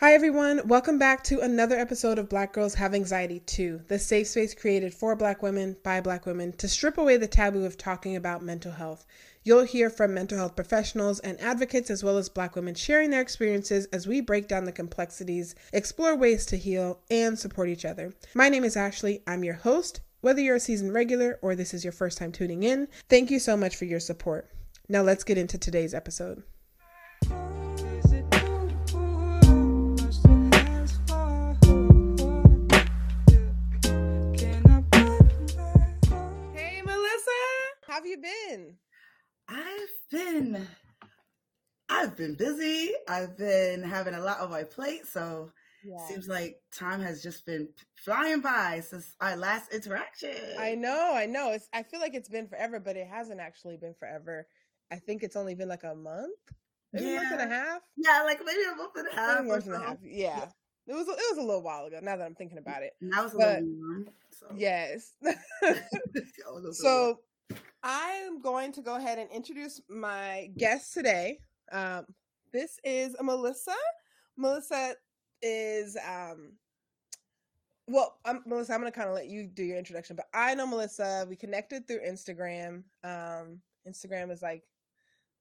Hi everyone, welcome back to another episode of Black Girls Have Anxiety 2, the safe space created for Black women by Black women to strip away the taboo of talking about mental health. You'll hear from mental health professionals and advocates as well as Black women sharing their experiences as we break down the complexities, explore ways to heal, and support each other. My name is Ashley, I'm your host. Whether you're a seasoned regular or this is your first time tuning in, thank you so much for your support. Now let's get into today's episode. How have you been? I've been busy. I've been having a lot on my plate, so yeah. Seems like time has just been flying by since our last interaction. I know. I feel like it's been forever, but it hasn't actually been forever. I think it's only been like a month, maybe a month and a half. Yeah, like maybe a month and a half. Yeah. It was a little while ago, now that I'm thinking about it. That was a long one. So. Yes. So I'm going to go ahead and introduce my guest today. This is Melissa. Melissa is, Melissa, I'm going to kind of let you do your introduction, but I know Melissa. We connected through Instagram. Instagram is like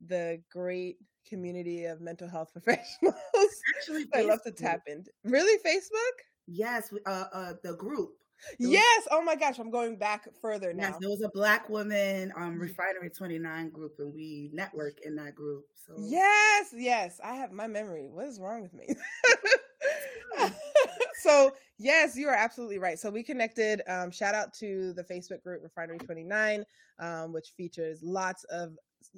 the great community of mental health professionals. Actually, I love to tap into. Really? Facebook? Yes. The group. Yes. Oh my gosh. I'm going back further now. Yes, there was a Black woman Refinery29 group and we network in that group. So Yes. I have my memory. What is wrong with me? So yes, you are absolutely right. So we connected. Shout out to the Facebook group Refinery29, which features lots of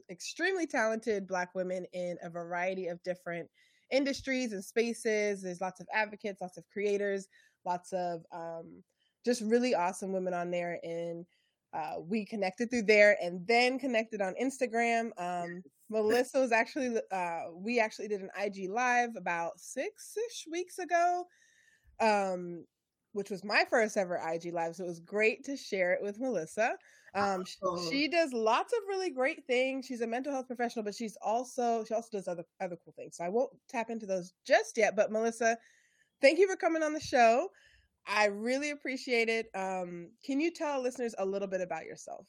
extremely talented Black women in a variety of different industries and spaces. There's lots of advocates, lots of creators, lots of just really awesome women on there, and we connected through there and then connected on Instagram. Melissa was actually, we actually did an IG live about 6-ish weeks ago, which was my first ever IG live, so it was great to share it with Melissa. She does lots of really great things. She's a mental health professional, but she also does other cool things, so I won't tap into those just yet. But Melissa, thank you for coming on the show. I really appreciate it. Can you tell listeners a little bit about yourself?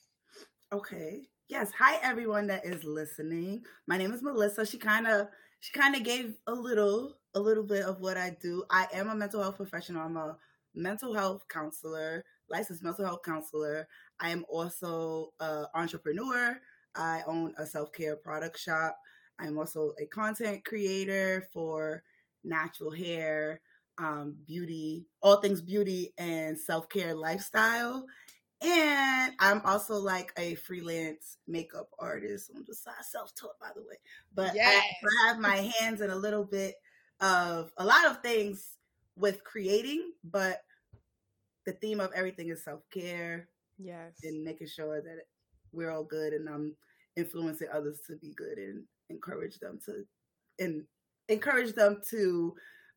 Okay. Yes. Hi, everyone that is listening. My name is Melissa. She kind of gave a little bit of what I do. I am a mental health professional. I'm a mental health counselor, licensed mental health counselor. I am also an entrepreneur. I own a self-care product shop. I'm also a content creator for natural hair, beauty, all things beauty and self-care lifestyle. And I'm also like a freelance makeup artist. I'm just self-taught, by the way. But yes. I have my hands in a lot of things with creating, but the theme of everything is self-care. Yes. And making sure that we're all good, and I'm influencing others to be good and encourage them to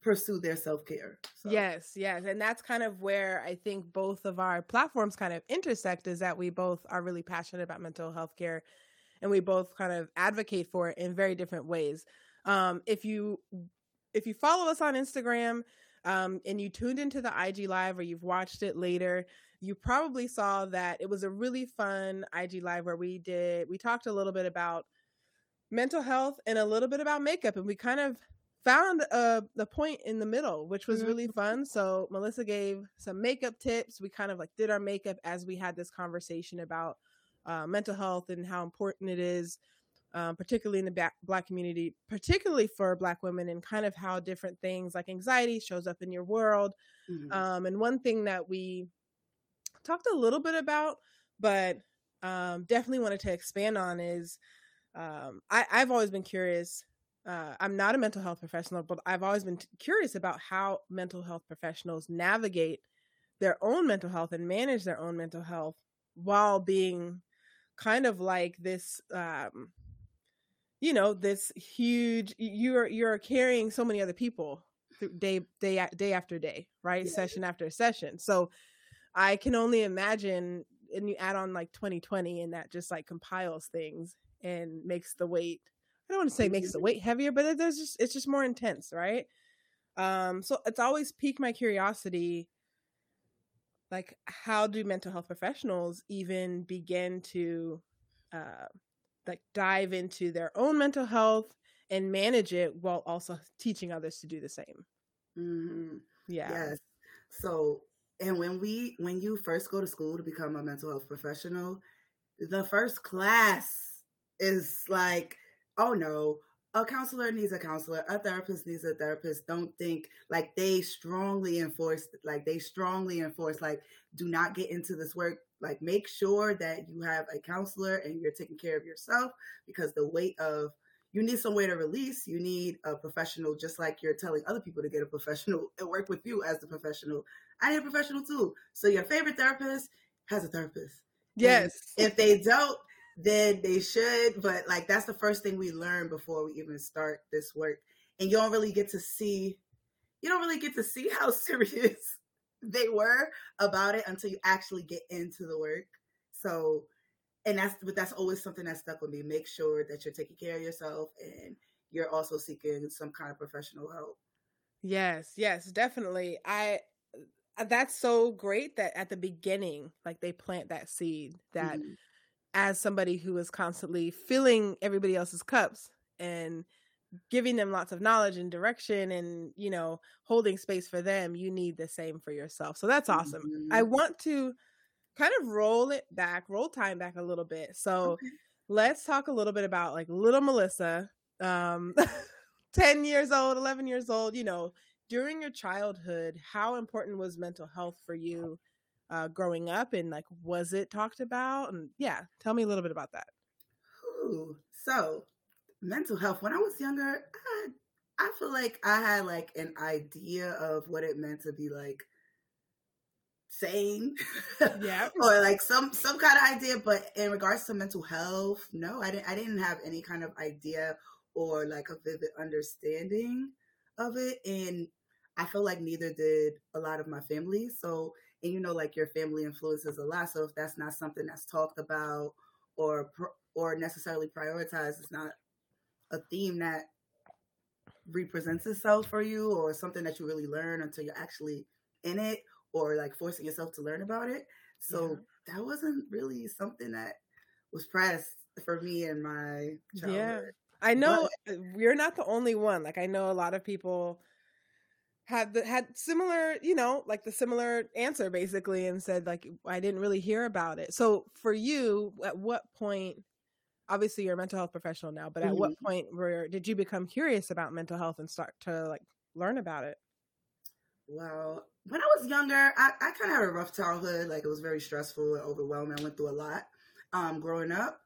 pursue their self-care. So. Yes. And that's kind of where I think both of our platforms kind of intersect, is that we both are really passionate about mental health care and we both kind of advocate for it in very different ways. If you follow us on Instagram, and you tuned into the IG Live or you've watched it later, you probably saw that it was a really fun IG Live where we talked a little bit about mental health and a little bit about makeup, and we kind of found the point in the middle, which was really fun. So Melissa gave some makeup tips. We kind of like did our makeup as we had this conversation about mental health and how important it is, particularly in the Black community, particularly for Black women, and kind of how different things like anxiety shows up in your world. Mm-hmm. And one thing that we talked a little bit about, but definitely wanted to expand on is I've always been curious. I'm not a mental health professional, but I've always been curious about how mental health professionals navigate their own mental health and manage their own mental health while being kind of like this, this huge, you're carrying so many other people through day after day, right? Yeah. Session after session. So I can only imagine, and you add on like 2020 and that just like compiles things and makes the weight heavier, but it's just more intense, right? So it's always piqued my curiosity, like, how do mental health professionals even begin to like dive into their own mental health and manage it while also teaching others to do the same? Mm-hmm. Yeah. Yes. So, and when you first go to school to become a mental health professional, the first class is like, oh no, a counselor needs a counselor, a therapist needs a therapist. Don't think like they strongly enforce, like, do not get into this work. Like, make sure that you have a counselor and you're taking care of yourself, because the weight of, you need some way to release. You need a professional, just like you're telling other people to get a professional and work with you as the professional. I need a professional too. So your favorite therapist has a therapist. Yes. And if they don't, then they should. But like, that's the first thing we learn before we even start this work. And you don't really get to see how serious they were about it until you actually get into the work. So, but that's always something that stuck with me. Make sure that you're taking care of yourself and you're also seeking some kind of professional help. Yes, definitely. That's so great that at the beginning, like, they plant that seed that mm-hmm. as somebody who is constantly filling everybody else's cups and giving them lots of knowledge and direction and, you know, holding space for them, you need the same for yourself. So that's awesome. Mm-hmm. I want to kind of roll time back a little bit. So okay. Let's talk a little bit about, like, little Melissa, 10 years old, 11 years old, you know, during your childhood, how important was mental health for you growing up, and like, was it talked about? And yeah, tell me a little bit about that. Ooh, so mental health, when I was younger, I feel like I had like an idea of what it meant to be like sane, yeah, or like some kind of idea. But in regards to mental health, no, I didn't have any kind of idea or like a vivid understanding of it. And I feel like neither did a lot of my family. So, and you know, like, your family influences a lot. So if that's not something that's talked about or necessarily prioritized, it's not a theme that represents itself for you or something that you really learn until you're actually in it, or like forcing yourself to learn about it. So yeah. That wasn't really something that was pressed for me in my childhood. Yeah. I know you're not the only one. Like, I know a lot of people had similar, you know, like the similar answer basically, and said like, I didn't really hear about it. So for you, at what point, obviously you're a mental health professional now, but at mm-hmm. what point did you become curious about mental health and start to like learn about it? Well, when I was younger, I kind of had a rough childhood. Like, it was very stressful and overwhelming. I went through a lot growing up.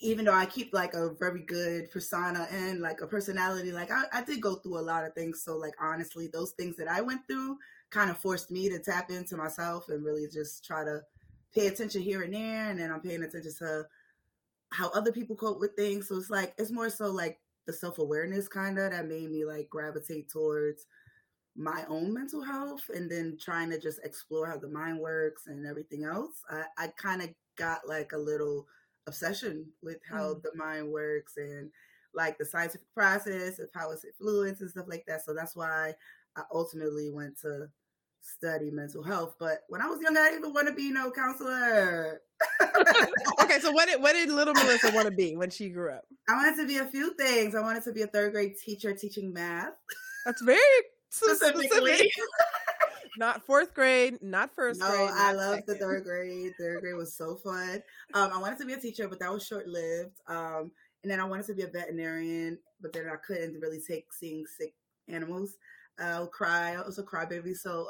Even though I keep like a very good persona and like a personality, like I did go through a lot of things. So like, honestly, those things that I went through kind of forced me to tap into myself and really just try to pay attention here and there. And then I'm paying attention to how other people cope with things. So it's like, it's more so like the self-awareness kind of that made me like gravitate towards my own mental health, and then trying to just explore how the mind works and everything else. I kind of got like a little obsession with how the mind works and like the scientific process of how it's influenced and stuff like that. So that's why I ultimately went to study mental health. But when I was young, I didn't even want to be no counselor. Okay, so what did little Melissa want to be when she grew up? I wanted to be a few things. I wanted to be a third grade teacher teaching math. That's very specifically. Not fourth grade, not first grade. No, I loved the third grade. Third grade was so fun. I wanted to be a teacher, but that was short-lived. And then I wanted to be a veterinarian, but then I couldn't really take seeing sick animals. I'll cry. I was a crybaby. So,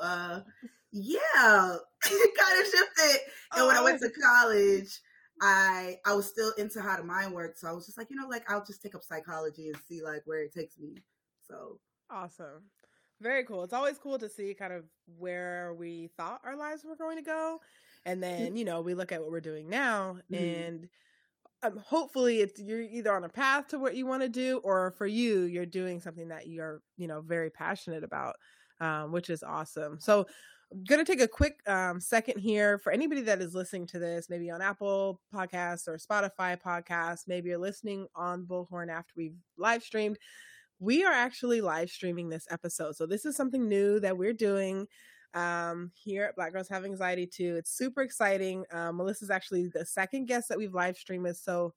yeah, it kind of shifted. And when I went to college, I was still into how the mind worked. So I was just like, you know, like, I'll just take up psychology and see, like, where it takes me. So awesome. Very cool. It's always cool to see kind of where we thought our lives were going to go. And then, you know, we look at what we're doing now and hopefully you're either on a path to what you want to do, or for you, you're doing something that you're, you know, very passionate about, which is awesome. So I'm going to take a quick second here for anybody that is listening to this, maybe on Apple Podcasts or Spotify Podcasts. Maybe you're listening on Bullhorn after we've live streamed. we are actually live streaming this episode. So this is something new that we're doing here at Black Girls Have Anxiety 2. It's super exciting. Melissa's actually the second guest that we've live streamed with. So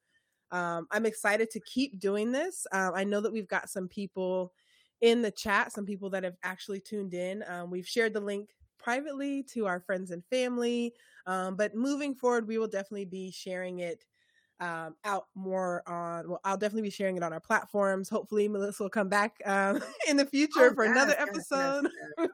I'm excited to keep doing this. I know that we've got some people in the chat, some people that have actually tuned in. We've shared the link privately to our friends and family. But moving forward, we will definitely be sharing it out more on, well, I'll definitely be sharing it on our platforms. Hopefully Melissa will come back in the future for another episode. Yes.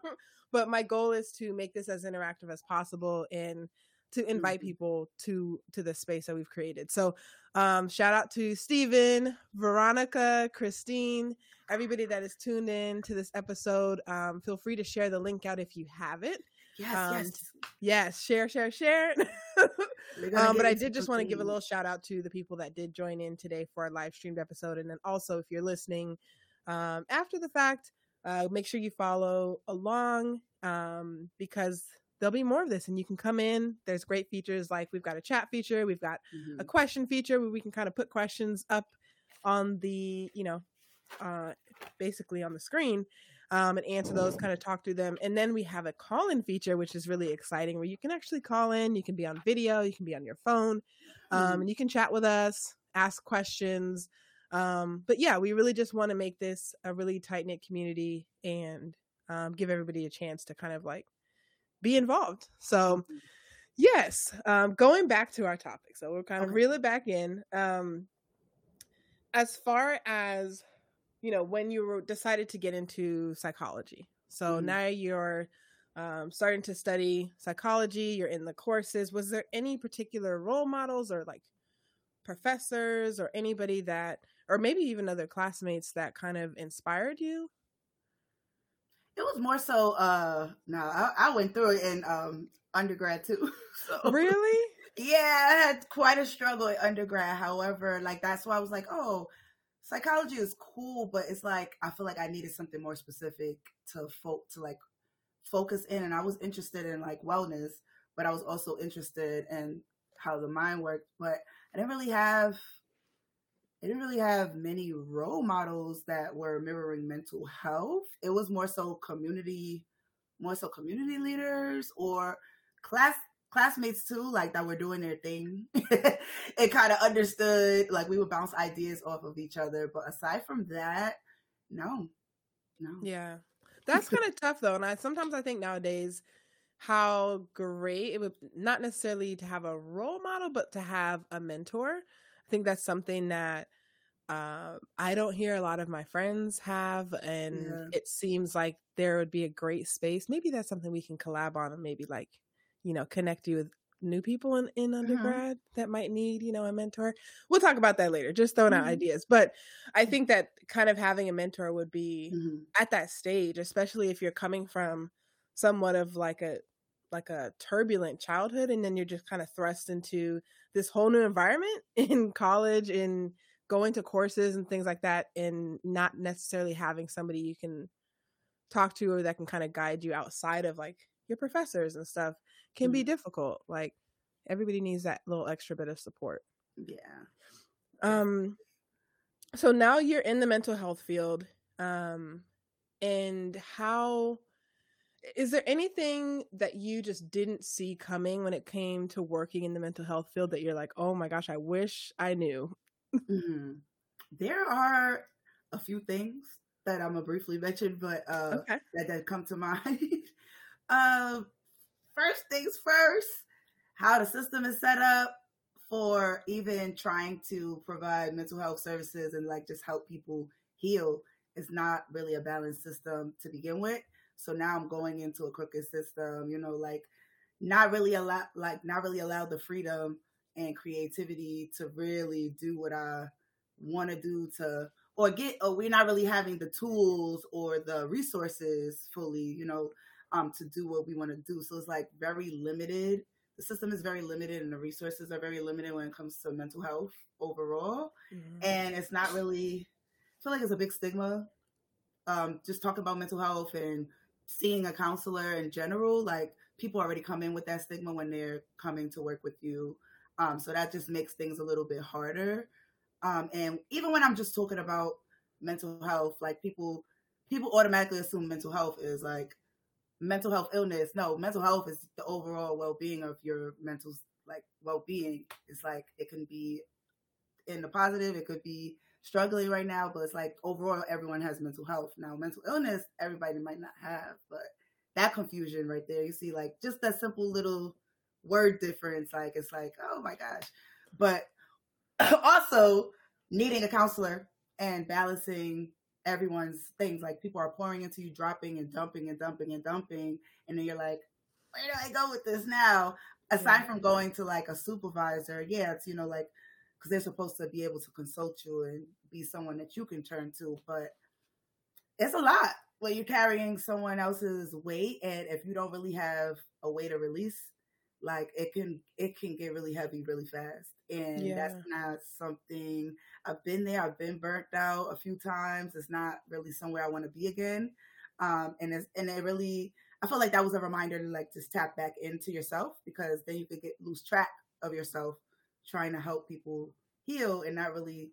But my goal is to make this as interactive as possible and to invite people to the space that we've created. So shout out to Steven, Veronica, Christine, everybody that is tuned in to this episode. Feel free to share the link out if you have it. Yes. Share. But I did just want to give a little shout out to the people that did join in today for our live streamed episode. And then also, if you're listening after the fact, make sure you follow along because there'll be more of this and you can come in. There's great features. Like we've got a chat feature. We've got a question feature where we can kind of put questions up on the, basically on the screen. And answer those, kind of talk through them. And then we have a call-in feature, which is really exciting, where you can actually call in. You can be on video. You can be on your phone. And you can chat with us, ask questions. But, yeah, we really just want to make this a really tight-knit community and give everybody a chance to kind of, like, be involved. So, yes, going back to our topic. So we'll kind of reel it back in. As far as... when you decided to get into psychology. So now you're starting to study psychology, you're in the courses. Was there any particular role models or like professors or anybody that, or maybe even other classmates that kind of inspired you? It was more so, I went through it in undergrad too. So. Really? Yeah, I had quite a struggle in undergrad. However, like that's why I was like, oh, psychology is cool, but it's like, I feel like I needed something more specific to focus in. And I was interested in like wellness, but I was also interested in how the mind worked, but I didn't really have many role models that were mirroring mental health. It was more so community leaders or classmates too, like that were doing their thing. It kind of understood, like we would bounce ideas off of each other. But aside from that, no. Yeah, that's kind of tough though. And I think nowadays how great it would not necessarily to have a role model, but to have a mentor. I think that's something that I don't hear a lot of my friends have, and it seems like there would be a great space. Maybe that's something we can collab on, and maybe like, connect you with new people in undergrad that might need, a mentor. We'll talk about that later, just throwing out ideas. But I think that kind of having a mentor would be at that stage, especially if you're coming from somewhat of like a turbulent childhood. And then you're just kind of thrust into this whole new environment in college and going to courses and things like that, and not necessarily having somebody you can talk to or that can kind of guide you outside of like your professors and stuff can be difficult. Like everybody needs that little extra bit of support. Yeah. So now you're in the mental health field. And how, is there anything that you just didn't see coming when it came to working in the mental health field that you're like, oh my gosh, I wish I knew? There are a few things that I'm gonna briefly mention, but that come to mind. First things first, how the system is set up for even trying to provide mental health services and like just help people heal is not really a balanced system to begin with. So now I'm going into a crooked system, not really allowed the freedom and creativity to really do what I want to do or we're not really having the tools or the resources fully, to do what we want to do. So it's like very limited. The system is very limited and the resources are very limited when it comes to mental health overall. And it's not really, I feel like it's a big stigma. Just talking about mental health and seeing a counselor in general, like people already come in with that stigma when they're coming to work with you. So that just makes things a little bit harder. And even when I'm just talking about mental health, like people automatically assume mental health is like mental health illness. No, mental health is the overall well-being of your mental, like, well-being. It's like it can be in the positive, it could be struggling right now, but it's like overall everyone has mental health. Now, mental illness, everybody might not have, but that confusion right there, you see, like, just that simple little word difference, like, it's like, oh my gosh. But also needing a counselor and balancing everyone's things, like people are pouring into you, dropping and dumping and dumping and dumping, and then you're like, where do I go with this now? Aside from going to like a supervisor, it's, you know, like, because they're supposed to be able to consult you and be someone that you can turn to, but it's a lot when you're carrying someone else's weight, and if you don't really have a way to release, like, it can get really heavy really fast, and that's not something. I've been there. I've been burnt out a few times. It's not really somewhere I want to be again. I felt like that was a reminder to like just tap back into yourself, because then you could lose track of yourself trying to help people heal and not really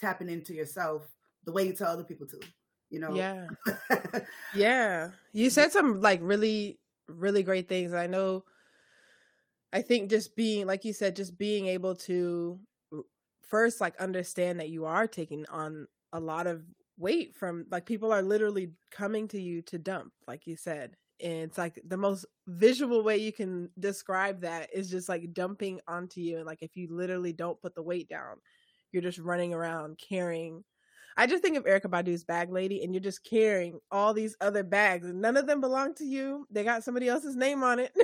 tapping into yourself the way you tell other people to, you know? Yeah. Yeah. You said some like really, really great things. I know. I think just being, like you said, just being able to first, like, understand that you are taking on a lot of weight from, like, people are literally coming to you to dump, like you said. And it's like the most visual way you can describe that is just like dumping onto you. And like, if you literally don't put the weight down, you're just running around carrying. I just think of Erykah Badu's bag lady, and you're just carrying all these other bags and none of them belong to you. They got somebody else's name on it.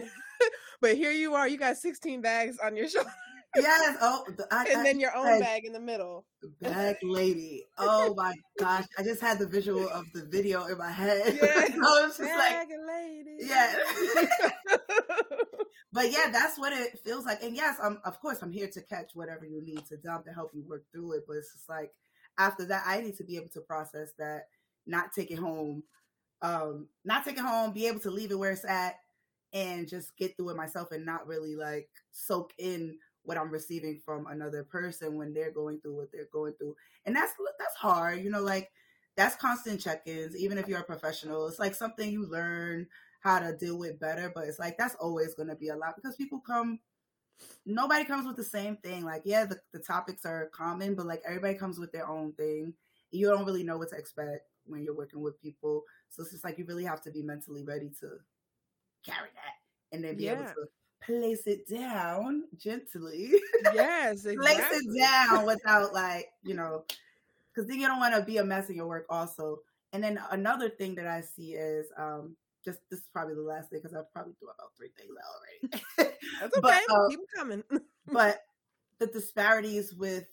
But here you are, you got 16 bags on your shoulder. Yes. Oh, and then your own bag in the middle. Bag lady. Oh my gosh. I just had the visual of the video in my head. Yeah. So it's just bag like, lady. Yeah. But yeah, that's what it feels like. And yes, I'm here to catch whatever you need to dump to help you work through it. But it's just like, after that, I need to be able to process that, not take it home, be able to leave it where it's at, and just get through it myself and not really like soak in what I'm receiving from another person when they're going through what they're going through. And that's hard, you know, like that's constant check-ins, even if you're a professional. It's like something you learn how to deal with better, but it's like, that's always going to be a lot, because nobody comes with the same thing. Like, yeah, the topics are common, but like everybody comes with their own thing. You don't really know what to expect when you're working with people. So it's just like, you really have to be mentally ready to carry that and then be able to place it down gently. Yes, exactly. Place it down without like, you know, because then you don't want to be a mess in your work also. And then another thing that I see is just, this is probably the last thing, because I've probably do about 3 things already. That's okay. But, keep coming. But the disparities with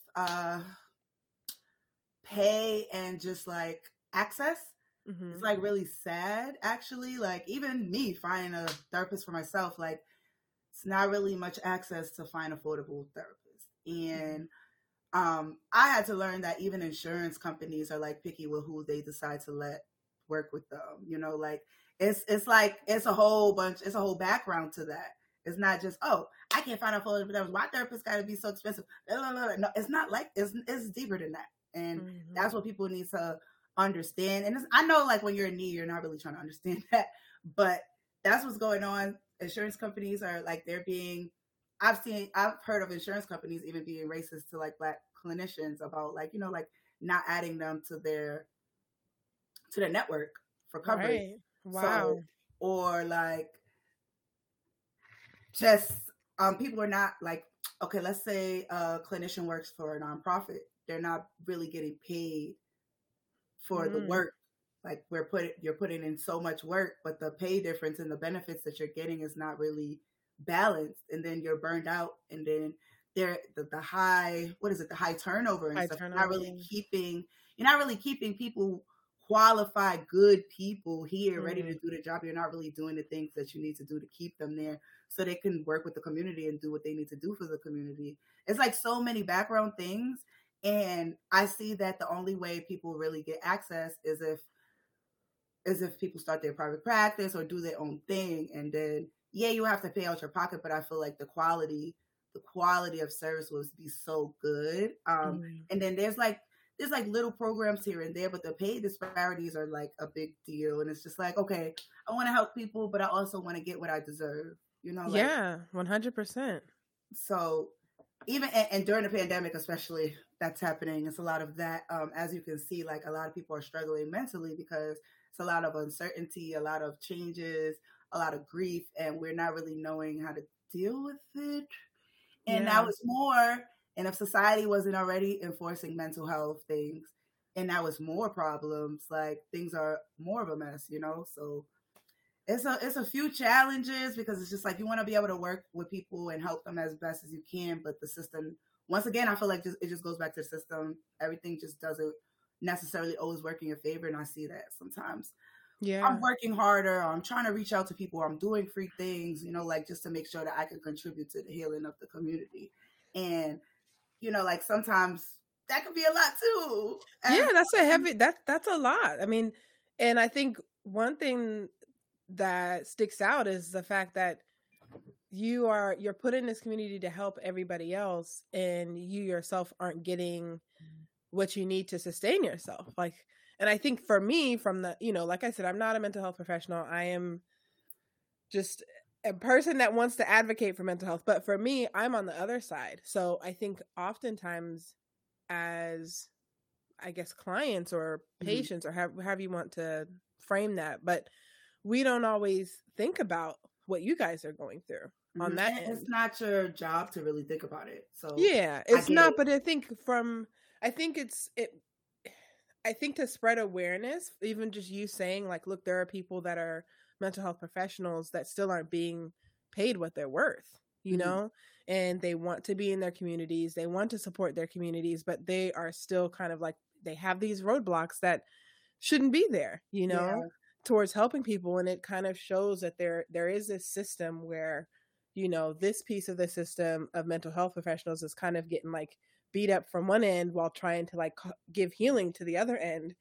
pay and just like access, it's like really sad, actually. Like, even me finding a therapist for myself, like, it's not really much access to find affordable therapists. And I had to learn that even insurance companies are like picky with who they decide to let work with them, you know, like, it's like, it's a whole background to that. It's not just, oh, I can't find affordable therapist, my therapist got to be so expensive. No, it's not like, it's deeper than that. And that's what people need to understand. And I know, like, when you're in need, you're not really trying to understand that, but that's what's going on. Insurance companies are like, I've heard of insurance companies even being racist to like Black clinicians about like, you know, like not adding them to their network for coverage. Right. Wow. So, or like just people are not like, okay, let's say a clinician works for a nonprofit. They're not really getting paid for the work. Like you're putting in so much work, but the pay difference and the benefits that you're getting is not really balanced. And then you're burned out. And then the high turnover and stuff. You're not really keeping people, qualified, good people here, ready to do the job. You're not really doing the things that you need to do to keep them there so they can work with the community and do what they need to do for the community. It's like so many background things. And I see that the only way people really get access is if people start their private practice or do their own thing. And then, you have to pay out your pocket, but I feel like the quality of service was be so good. And then there's like, there's like little programs here and there, but the pay disparities are like a big deal. And it's just like, okay, I want to help people, but I also want to get what I deserve, you know? Like, yeah, 100%. So even, and during the pandemic, especially, that's happening. It's a lot of that. As you can see, like a lot of people are struggling mentally because it's a lot of uncertainty, a lot of changes, a lot of grief, and we're not really knowing how to deal with it. And that was more, and if society wasn't already enforcing mental health things, and that was more problems, like things are more of a mess, you know? So it's a few challenges because it's just like, you want to be able to work with people and help them as best as you can. But the system, once again, I feel like it just goes back to the system. Everything just doesn't necessarily always work in your favor. And I see that sometimes. Yeah, I'm working harder. I'm trying to reach out to people. I'm doing free things, you know, like just to make sure that I can contribute to the healing of the community. And, you know, like sometimes that could be a lot too. And yeah, that's a heavy, that's a lot. I mean, and I think one thing that sticks out is the fact that you're put in this community to help everybody else, and you yourself aren't getting what you need to sustain yourself. Like, and I think for me, from the, you know, like I said, I'm not a mental health professional. I am just a person that wants to advocate for mental health. But for me, I'm on the other side. So I think oftentimes as, I guess, clients or patients, mm-hmm. or however you want to frame that, but we don't always think about what you guys are going through, mm-hmm. on that end. It's not your job to really think about it. So yeah, it's not, but I think I think to spread awareness, even just you saying like, look, there are people that are mental health professionals that still aren't being paid what they're worth, you mm-hmm. know, and they want to be in their communities. They want to support their communities, but they are still kind of like, they have these roadblocks that shouldn't be there, you know, yeah. towards helping people. And it kind of shows that there is this system where, you know, this piece of the system of mental health professionals is kind of getting like beat up from one end while trying to like give healing to the other end.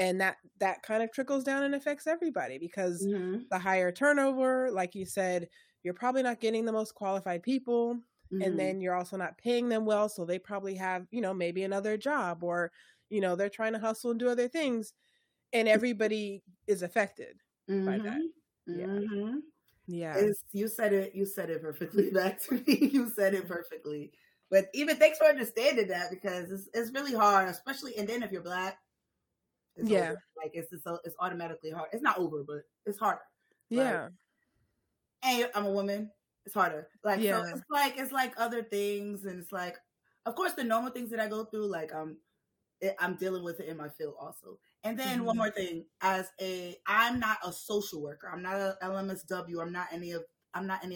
And that kind of trickles down and affects everybody because mm-hmm. the higher turnover, like you said, you're probably not getting the most qualified people. Mm-hmm. And then you're also not paying them well. So they probably have, you know, maybe another job, or, you know, they're trying to hustle and do other things, and everybody is affected mm-hmm. by that. Yeah. Mm-hmm. Yeah. You said it perfectly back to me. You said it perfectly. But even thanks for understanding that, because it's really hard, especially, and then if you're Black, it's yeah, over. Like it's automatically hard. It's not over, but it's harder. Yeah, like, and I'm a woman. It's harder. Like yeah. So it's like other things, and it's like, of course, the normal things that I go through. Like I'm dealing with it in my field also. And then mm-hmm. one more thing, I'm not a social worker. I'm not a LMSW. I'm not any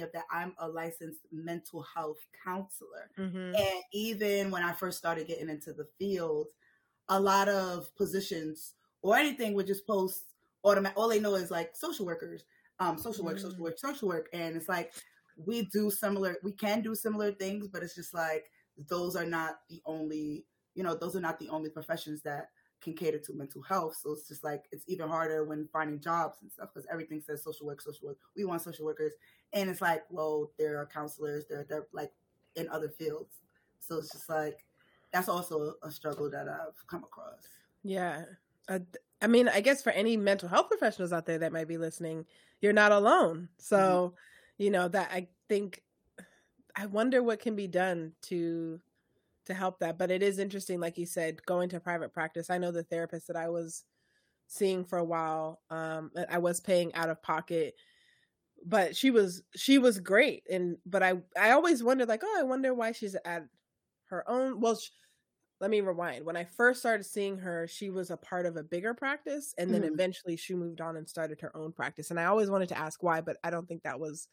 of that. I'm a licensed mental health counselor. Mm-hmm. And even when I first started getting into the field, a lot of positions or anything would just post all they know is like social workers, social work, mm-hmm. social work. And it's like, we can do similar things, but it's just like, those are not the only professions that can cater to mental health. So it's just like, it's even harder when finding jobs and stuff, because everything says social work. We want social workers. And it's like, well, there are counselors, they're like in other fields. So it's just like, that's also a struggle that I've come across. Yeah. I mean, I guess for any mental health professionals out there that might be listening, you're not alone. So, mm-hmm. you know, that I think, I wonder what can be done to help that. But it is interesting, like you said, going to private practice. I know the therapist that I was seeing for a while, I was paying out of pocket, but she was great. But I always wondered, like, oh, I wonder why she's at her own. Well, let me rewind. When I first started seeing her, she was a part of a bigger practice. And then mm-hmm. eventually she moved on and started her own practice. And I always wanted to ask why, but I don't think that was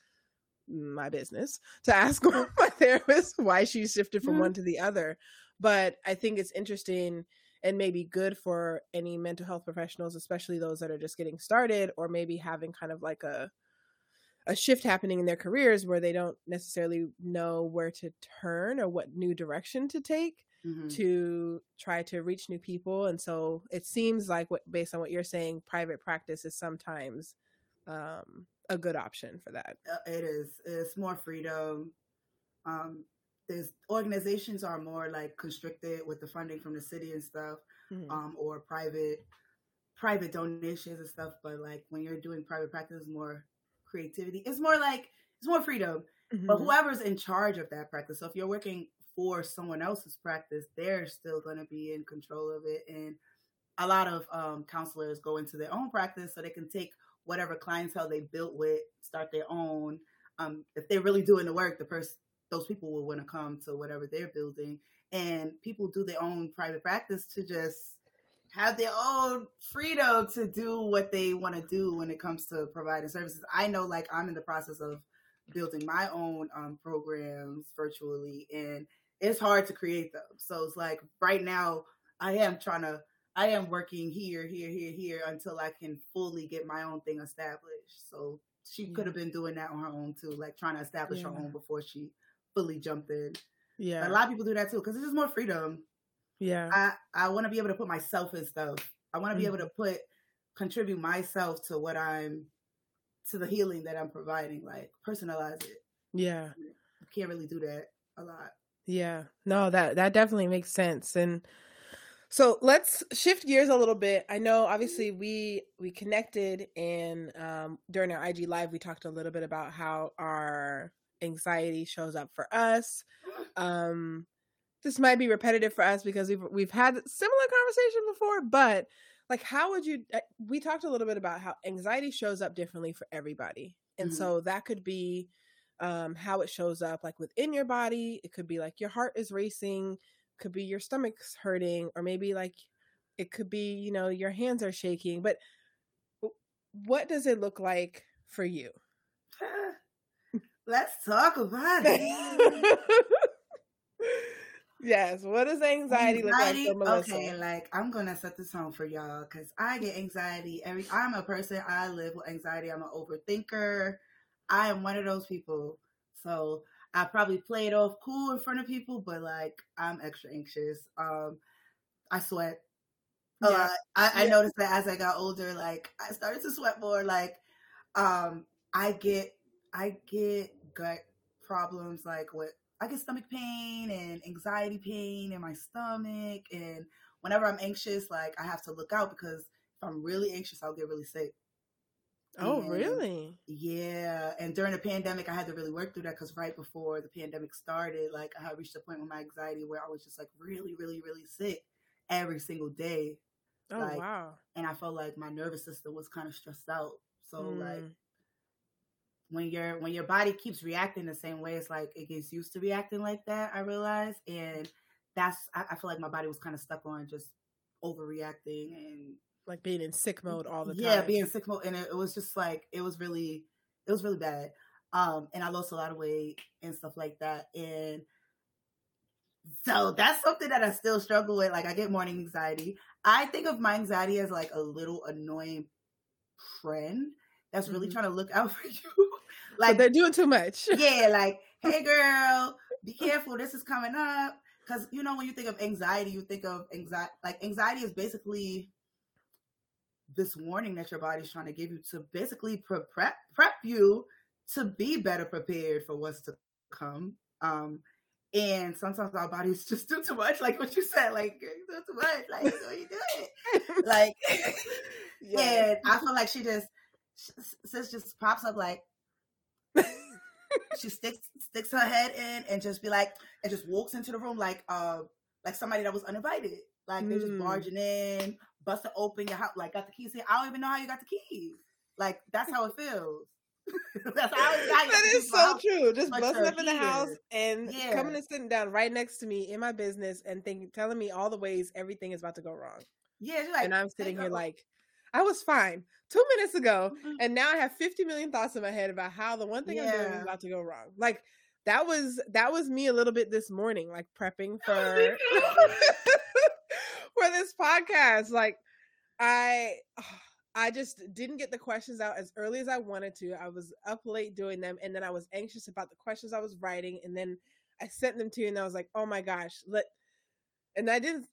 my business to ask my therapist why she shifted from mm-hmm. one to the other. But I think it's interesting and maybe good for any mental health professionals, especially those that are just getting started, or maybe having kind of like a shift happening in their careers where they don't necessarily know where to turn or what new direction to take mm-hmm. to try to reach new people. And so it seems like, based on what you're saying, private practice is sometimes a good option for that. It is. It's more freedom. there's organizations are more like constricted with the funding from the city and stuff, mm-hmm. Or private donations and stuff. But like when you're doing private practice, more creativity. It's more like, it's more freedom, mm-hmm. but whoever's in charge of that practice. So if you're working for someone else's practice, they're still going to be in control of it. And a lot of counselors go into their own practice so they can take whatever clientele they built with, start their own. If they're really doing the work, those people will want to come to whatever they're building. And people do their own private practice to just have their own freedom to do what they want to do when it comes to providing services. I know, like, I'm in the process of building my own programs virtually, and it's hard to create them. So it's like right now I am working here until I can fully get my own thing established. So she could have been doing that on her own too, like trying to establish her own before she fully jumped in. Yeah. But a lot of people do that too, because it's just more freedom. Yeah. I want to be able to put myself in stuff. I want to be able to contribute myself to what to the healing that I'm providing, like personalize it. Yeah. You can't really do that a lot. Yeah. No, that definitely makes sense. And so let's shift gears a little bit. I know obviously we connected and during our IG Live, we talked a little bit about how our anxiety shows up for us. This might be repetitive for us because we've had a similar conversation before, but like, we talked a little bit about how anxiety shows up differently for everybody. And so that could be how it shows up like within your body. It could be like your heart is racing, could be your stomach's hurting, or maybe like it could be, you know, your hands are shaking. But what does it look like for you? Let's talk about it. Yes. What does anxiety look like for Melissa? Okay, like I'm gonna set the tone for y'all because I get anxiety. I'm a person. I live with anxiety. I'm an overthinker. I am one of those people. So I probably play it off cool in front of people, but like I'm extra anxious. I sweat a lot. I noticed that as I got older, like I started to sweat more. Like I get gut problems, like with. I get stomach pain and anxiety pain in my stomach. And whenever I'm anxious, like I have to look out because if I'm really anxious, I'll get really sick. Oh, really? Yeah. And during the pandemic, I had to really work through that because right before the pandemic started, like I had reached a point with my anxiety where I was just like really, really, really sick every single day. Oh, like, wow. And I felt like my nervous system was kind of stressed out. So like, when your body keeps reacting the same way, it's like it gets used to reacting like that, I realized. And I feel like my body was kind of stuck on just overreacting and like being in sick mode all the time. Yeah, being in sick mode. And it was just like, it was really bad. And I lost a lot of weight and stuff like that. And so that's something that I still struggle with. Like I get morning anxiety. I think of my anxiety as like a little annoying friend that's really trying to look out for you. Like, but they're doing too much. Yeah, like, hey girl, be careful, this is coming up. Because, you know, when you think of anxiety, you think of anxiety. Like, anxiety is basically this warning that your body's trying to give you to basically prep you to be better prepared for what's to come. And sometimes our bodies just do too much. Like what you said, like, you're doing too much. Like, what are you doing? Like, yeah. And I feel like Sis just pops up like she sticks her head in and just be like, and just walks into the room like somebody that was uninvited. Like they're just barging in, busting open your house, like got the keys here. I don't even know how you got the keys. Like that's how it feels. That's how that is so true. Just busting up in the house and coming and sitting down right next to me in my business and telling me all the ways everything is about to go wrong. Yeah, like, and I'm sitting here like. I was fine 2 minutes ago, and now I have 50 million thoughts in my head about how the one thing I'm doing is about to go wrong. Like that was me a little bit this morning, like prepping for for this podcast. Like I just didn't get the questions out as early as I wanted to. I was up late doing them, and then I was anxious about the questions I was writing, and then I sent them to you, and I was like, "Oh my gosh!" And I didn't.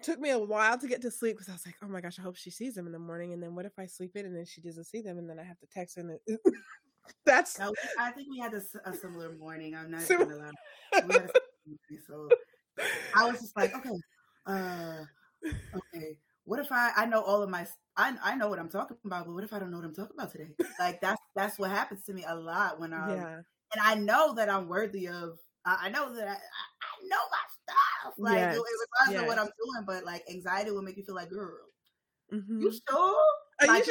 It took me a while to get to sleep because I was like, oh my gosh, I hope she sees them in the morning. And then what if I sleep in and then she doesn't see them and then I have to text her? And I think we had a similar morning. I'm not going to lie. We had a So I was just like, okay. What if I know all of my, I know what I'm talking about, but what if I don't know what I'm talking about today? Like that's what happens to me a lot when I'm, and I know that I'm worthy of, I know that I know my stuff. Like it reminds me of what I'm doing, but like anxiety will make you feel like, girl, you sure? Like,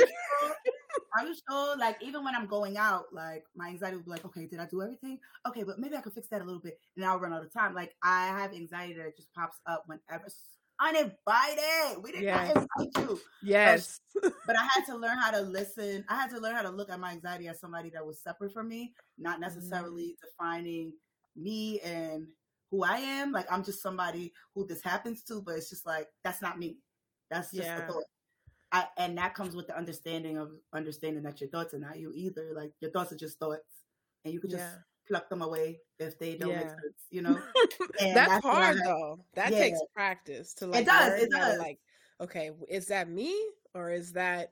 are you sure? Like even when I'm going out, like my anxiety will be like, okay, did I do everything? Okay, but maybe I could fix that a little bit, and I'll run out of time. Like I have anxiety that just pops up whenever. Uninvited. We did not invite you. Yes. But I had to learn how to listen. I had to learn how to look at my anxiety as somebody that was separate from me, not necessarily defining me and who I am. Like I'm just somebody who this happens to, but it's just like, that's not me. That's just a thought. And that comes with the understanding that your thoughts are not you either. Like your thoughts are just thoughts, and you could just pluck them away if they don't make sense, you know? And that's hard though. That takes practice to like, it does. Like, okay, is that me? Or is that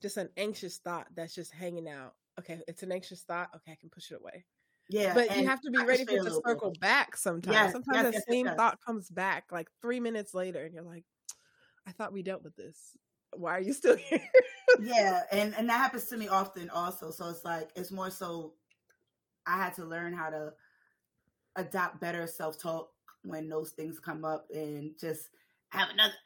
just an anxious thought that's just hanging out? Okay, it's an anxious thought. Okay, I can push it away. Yeah. But you have to be ready for it to circle back sometimes. Yes, sometimes the same thought comes back like 3 minutes later and you're like, I thought we dealt with this. Why are you still here? And that happens to me often also. So it's like, it's more so I had to learn how to adopt better self-talk when those things come up, and just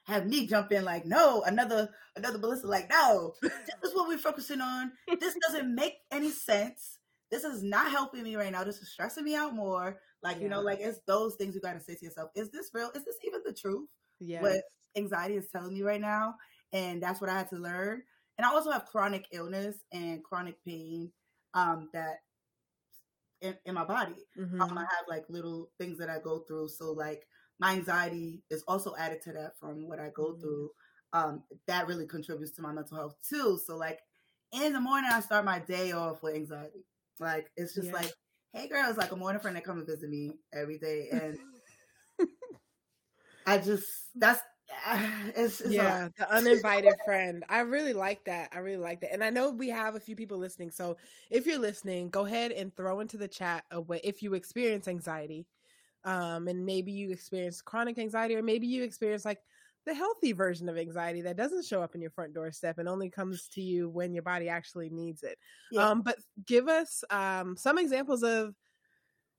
have me jump in like, no, another Melissa, like, no, this is what we're focusing on. This doesn't make any sense. This is not helping me right now. This is stressing me out more. Like, you know, like it's those things you got to say to yourself. Is this real? Is this even the truth? Yeah. What anxiety is telling me right now. And that's what I had to learn. And I also have chronic illness and chronic pain that in my body. I have like little things that I go through. So like my anxiety is also added to that from what I go through. That really contributes to my mental health too. So like in the morning, I start my day off with anxiety. Like, it's just like, hey girl, it's like a morning friend that comes and visit me every day. And I just, that's, it's the uninvited friend. I really like that. And I know we have a few people listening, so if you're listening, go ahead and throw into the chat if you experience anxiety, and maybe you experience chronic anxiety, or maybe you experience like the healthy version of anxiety that doesn't show up in your front doorstep and only comes to you when your body actually needs it. But give us some examples of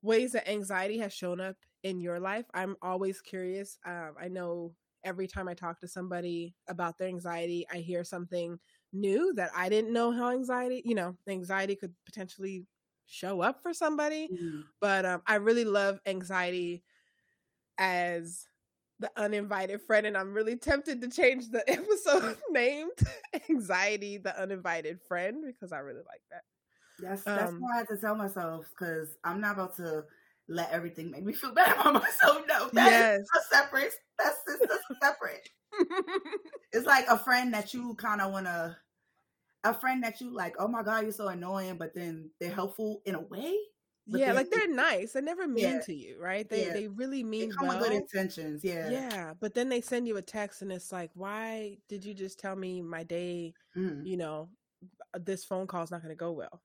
ways that anxiety has shown up in your life. I'm always curious. I know every time I talk to somebody about their anxiety, I hear something new that I didn't know how anxiety could potentially show up for somebody. But I really love anxiety as the uninvited friend. And I'm really tempted to change the episode name to Anxiety, the Uninvited Friend, because I really like that. That's what I had to tell myself, because I'm not about to let everything make me feel bad about myself. No, that's separate. That's separate. It's like a friend that you kind of want to, a friend that you like, oh my God, you're so annoying, but then they're helpful in a way. Yeah, like they're nice. They're never mean to you, right? They really mean. They come with good intentions. Yeah. But then they send you a text and it's like, why did you just tell me my day? You know, this phone call is not going to go well.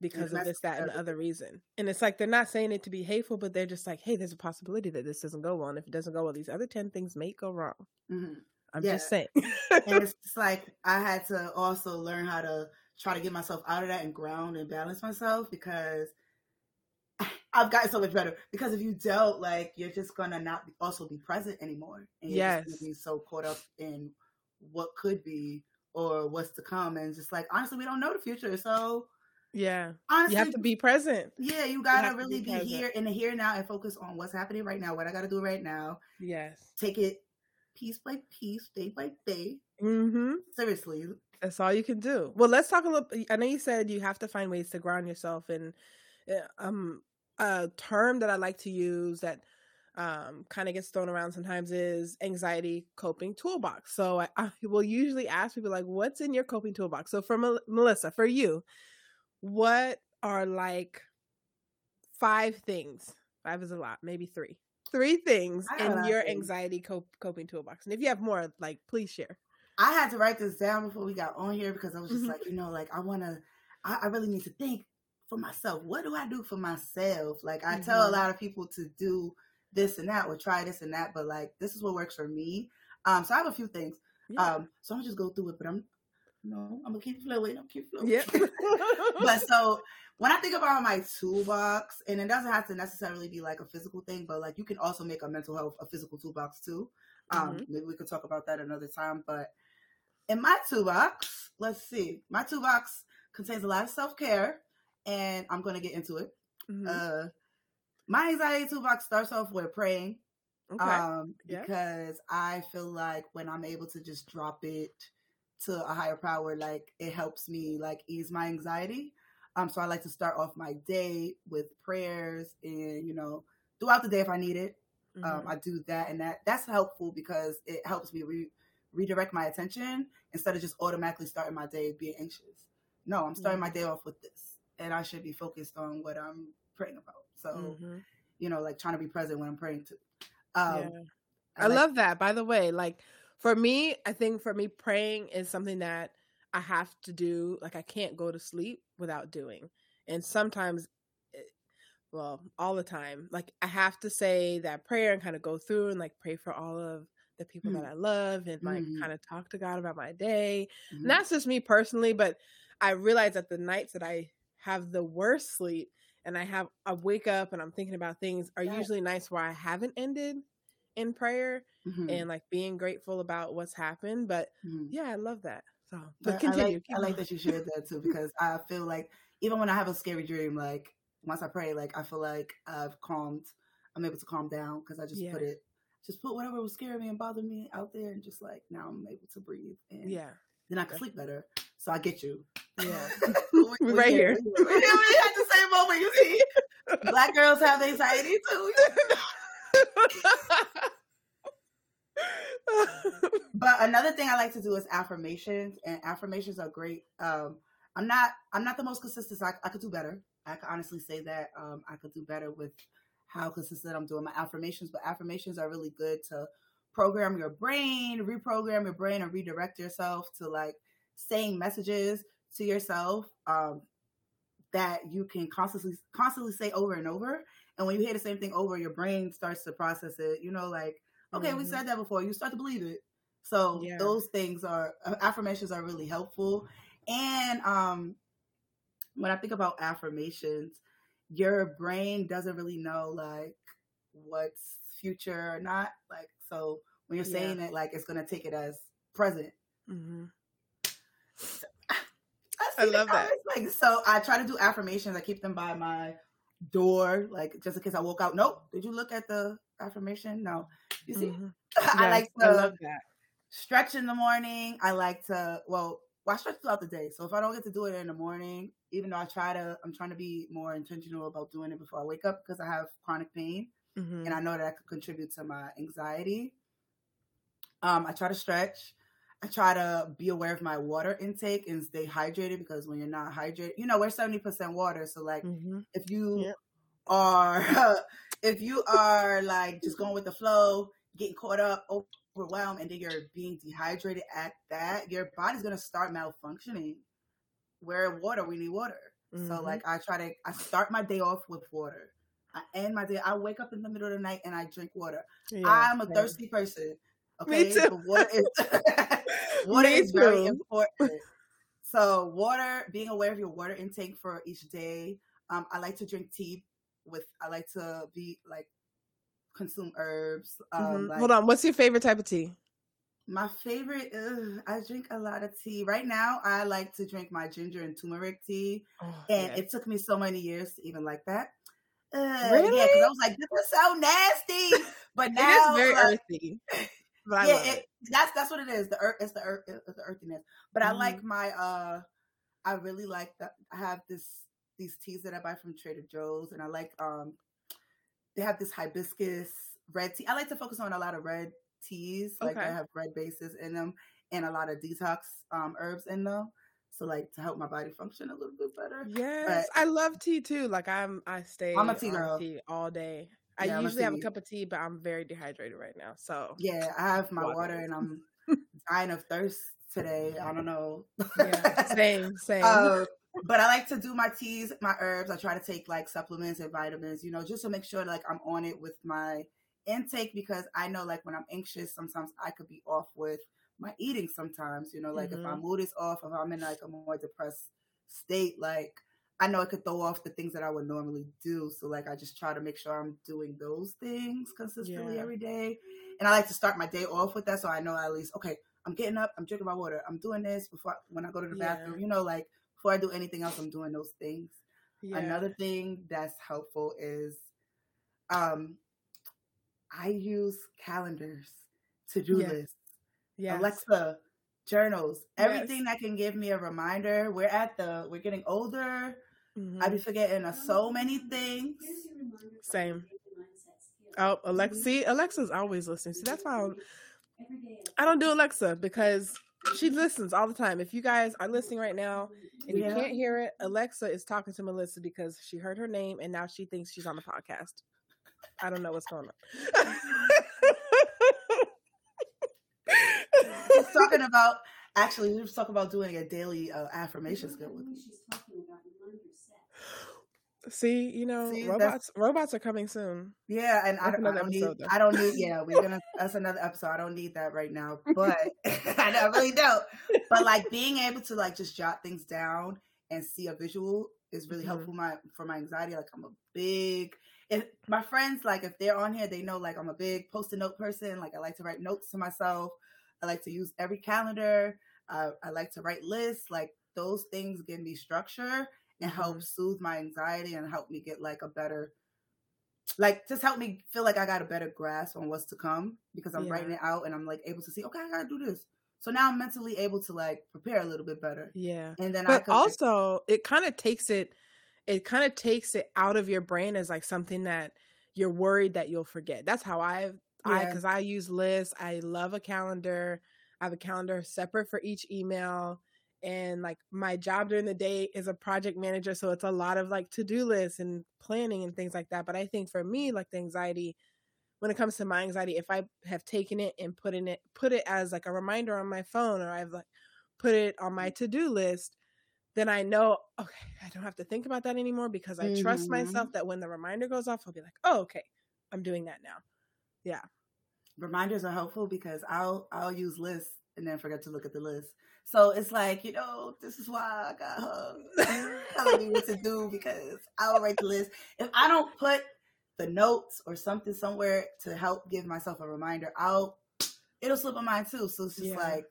Because of this, that, and the other reason. And it's like, they're not saying it to be hateful, but they're just like, hey, there's a possibility that this doesn't go well. And if it doesn't go well, these other 10 things may go wrong. I'm just saying. And it's just like, I had to also learn how to try to get myself out of that and ground and balance myself, because I've gotten so much better. Because if you don't, like, you're just going to not also be present anymore. And you're just going to be so caught up in what could be or what's to come. And just like, honestly, we don't know the future. So... honestly, you have to be present. You gotta really be here in the here now and focus on what's happening right now, what I gotta do right now. Take it piece by piece, day by day. Seriously, that's all you can do. Well, let's talk a little. I know you said you have to find ways to ground yourself, and a term that I like to use that kind of gets thrown around sometimes is anxiety coping toolbox. So I will usually ask people like, what's in your coping toolbox? So for Melissa, for you, what are like 5 things? 5 is a lot, maybe 3. 3 things in your anxiety coping toolbox. And if you have more, like, please share. I had to write this down before we got on here, because I was just like, you know, like I really need to think for myself. What do I do for myself? Like, I tell a lot of people to do this and that or try this and that, but like, this is what works for me. So I have a few things. Yeah. So I'm just go through it, but I'm gonna keep flowing. Yep. But so when I think about my toolbox, and it doesn't have to necessarily be like a physical thing, but like you can also make a mental health a physical toolbox too. Maybe we could talk about that another time. But in my toolbox, let's see. My toolbox contains a lot of self-care, and I'm gonna get into it. My anxiety toolbox starts off with praying. Okay. Because I feel like when I'm able to just drop it to a higher power, like it helps me like ease my anxiety. So I like to start off my day with prayers, and you know, throughout the day if I need it, I do that, and that's helpful because it helps me redirect my attention instead of just automatically starting my day being anxious. No, I'm starting my day off with this, and I should be focused on what I'm praying about. So, you know, like trying to be present when I'm praying to. I love that. By the way, like for me, I think for me, praying is something that I have to do. Like I can't go to sleep without doing. And sometimes, all the time, like I have to say that prayer and kind of go through and like pray for all of the people that I love and like kind of talk to God about my day. And that's just me personally, but I realize that the nights that I have the worst sleep and I wake up and I'm thinking about things are usually nights where I haven't ended in prayer and like being grateful about what's happened. But I love that. So, but continue. I like that you shared that too, because I feel like even when I have a scary dream, like once I pray, like I feel like I'm able to calm down because I just put whatever was scaring me and bothered me out there, and just like now I'm able to breathe, and then I can sleep better. So I get you. Yeah. We're right here. We had the same moment, you see. Black girls have anxiety too. But another thing I like to do is affirmations, and affirmations are great. I'm not the most consistent. I could do better. I could honestly say that I could do better with how consistent I'm doing my affirmations, but affirmations are really good to program your brain, reprogram your brain, and redirect yourself to like saying messages to yourself that you can constantly say over and over. And when you hear the same thing over, your brain starts to process it, you know, like, okay, we said that before. You start to believe it. So those things are, affirmations are really helpful. And when I think about affirmations, your brain doesn't really know like what's future or not. Like, so when you're saying it, like it's going to take it as present. So, I love that. Like, so I try to do affirmations. I keep them by my door, like just in case I woke out. Nope. Did you look at the affirmation? No. You see, I like to stretch in the morning. I like to, I stretch throughout the day. So if I don't get to do it in the morning, even though I'm trying to be more intentional about doing it before I wake up because I have chronic pain and I know that could contribute to my anxiety. I try to stretch. I try to be aware of my water intake and stay hydrated, because when you're not hydrated, you know, we're 70% water. So like if you are, like just going with the flow, getting caught up, overwhelmed, and then you're being dehydrated at that, your body's going to start malfunctioning. We're water. We need water. So like I start my day off with water. I end my day. I wake up in the middle of the night and I drink water. Yeah, I'm a thirsty person. Okay. Me too. Water is very important. So water, being aware of your water intake for each day. I like to drink tea I like to be like consume herbs. Like, hold on. What's your favorite type of tea? My favorite, I drink a lot of tea. Right now, I like to drink my ginger and turmeric tea. Oh, and it took me so many years to even like that. Really? Yeah, because I was like, this is so nasty. But now it is very earthy. Yeah, that's what it is. It's the earthiness. But I like my I really like that. I have these teas that I buy from Trader Joe's, and I like they have this hibiscus red tea. I like to focus on a lot of red teas, like I have red bases in them, and a lot of detox herbs in them. So like to help my body function a little bit better. Yes, but I love tea too. Like I'm a tea girl. Tea all day. I usually have a cup of tea, but I'm very dehydrated right now. So I have my water and I'm dying of thirst today. I don't know. Same. But I like to do my teas, my herbs. I try to take like supplements and vitamins, you know, just to make sure like I'm on it with my intake, because I know like when I'm anxious, sometimes I could be off with my eating sometimes, you know, like if my mood is off, if I'm in like a more depressed state, like I know I could throw off the things that I would normally do. So like, I just try to make sure I'm doing those things consistently every day. And I like to start my day off with that. So I know at least, okay, I'm getting up, I'm drinking my water, I'm doing this before, when I go to the bathroom, you know, like before I do anything else, I'm doing those things. Yeah. Another thing that's helpful is, I use calendars, to-do lists, Alexa, journals, everything that can give me a reminder. We're getting older. I be forgetting so many things. Same. Oh, Alexa. See, Alexa's always listening. See, that's why I don't do Alexa, because she listens all the time. If you guys are listening right now and you can't hear it, Alexa is talking to Melissa because she heard her name and now she thinks she's on the podcast. I don't know what's going on. We were talking about doing a daily affirmations. See, you know, robots are coming soon. Yeah, and I don't need. Yeah, we're gonna. That's another episode. I don't need that right now, but I really don't. But like being able to like just jot things down and see a visual is really helpful. For my anxiety, like I'm a big. If my friends, like if they're on here, they know like I'm a big post-it note person. Like I like to write notes to myself. I like to use every calendar. I like to write lists. Like those things give me structure and help soothe my anxiety and help me get like a better, like just help me feel like I got a better grasp on what's to come, because I'm writing it out and I'm like able to see, okay, I gotta do this. So now I'm mentally able to like prepare a little bit better. Yeah. And then it kind of takes it out of your brain as like something that you're worried that you'll forget. That's how because I use lists. I love a calendar. I have a calendar separate for each email. And like my job during the day is a project manager. So it's a lot of like to-do lists and planning and things like that. But I think for me, like the anxiety, when it comes to my anxiety, if I have taken it and put it as like a reminder on my phone, or I've like put it on my to-do list, then I know, okay, I don't have to think about that anymore, because I trust myself that when the reminder goes off, I'll be like, oh, okay, I'm doing that now. Yeah. Reminders are helpful because I'll use lists and then forget to look at the list. So it's like, you know, this is why I got hugged. Telling me what to do, because I'll write the list. If I don't put the notes or something somewhere to help give myself a reminder, it'll slip on mine too. So it's just like,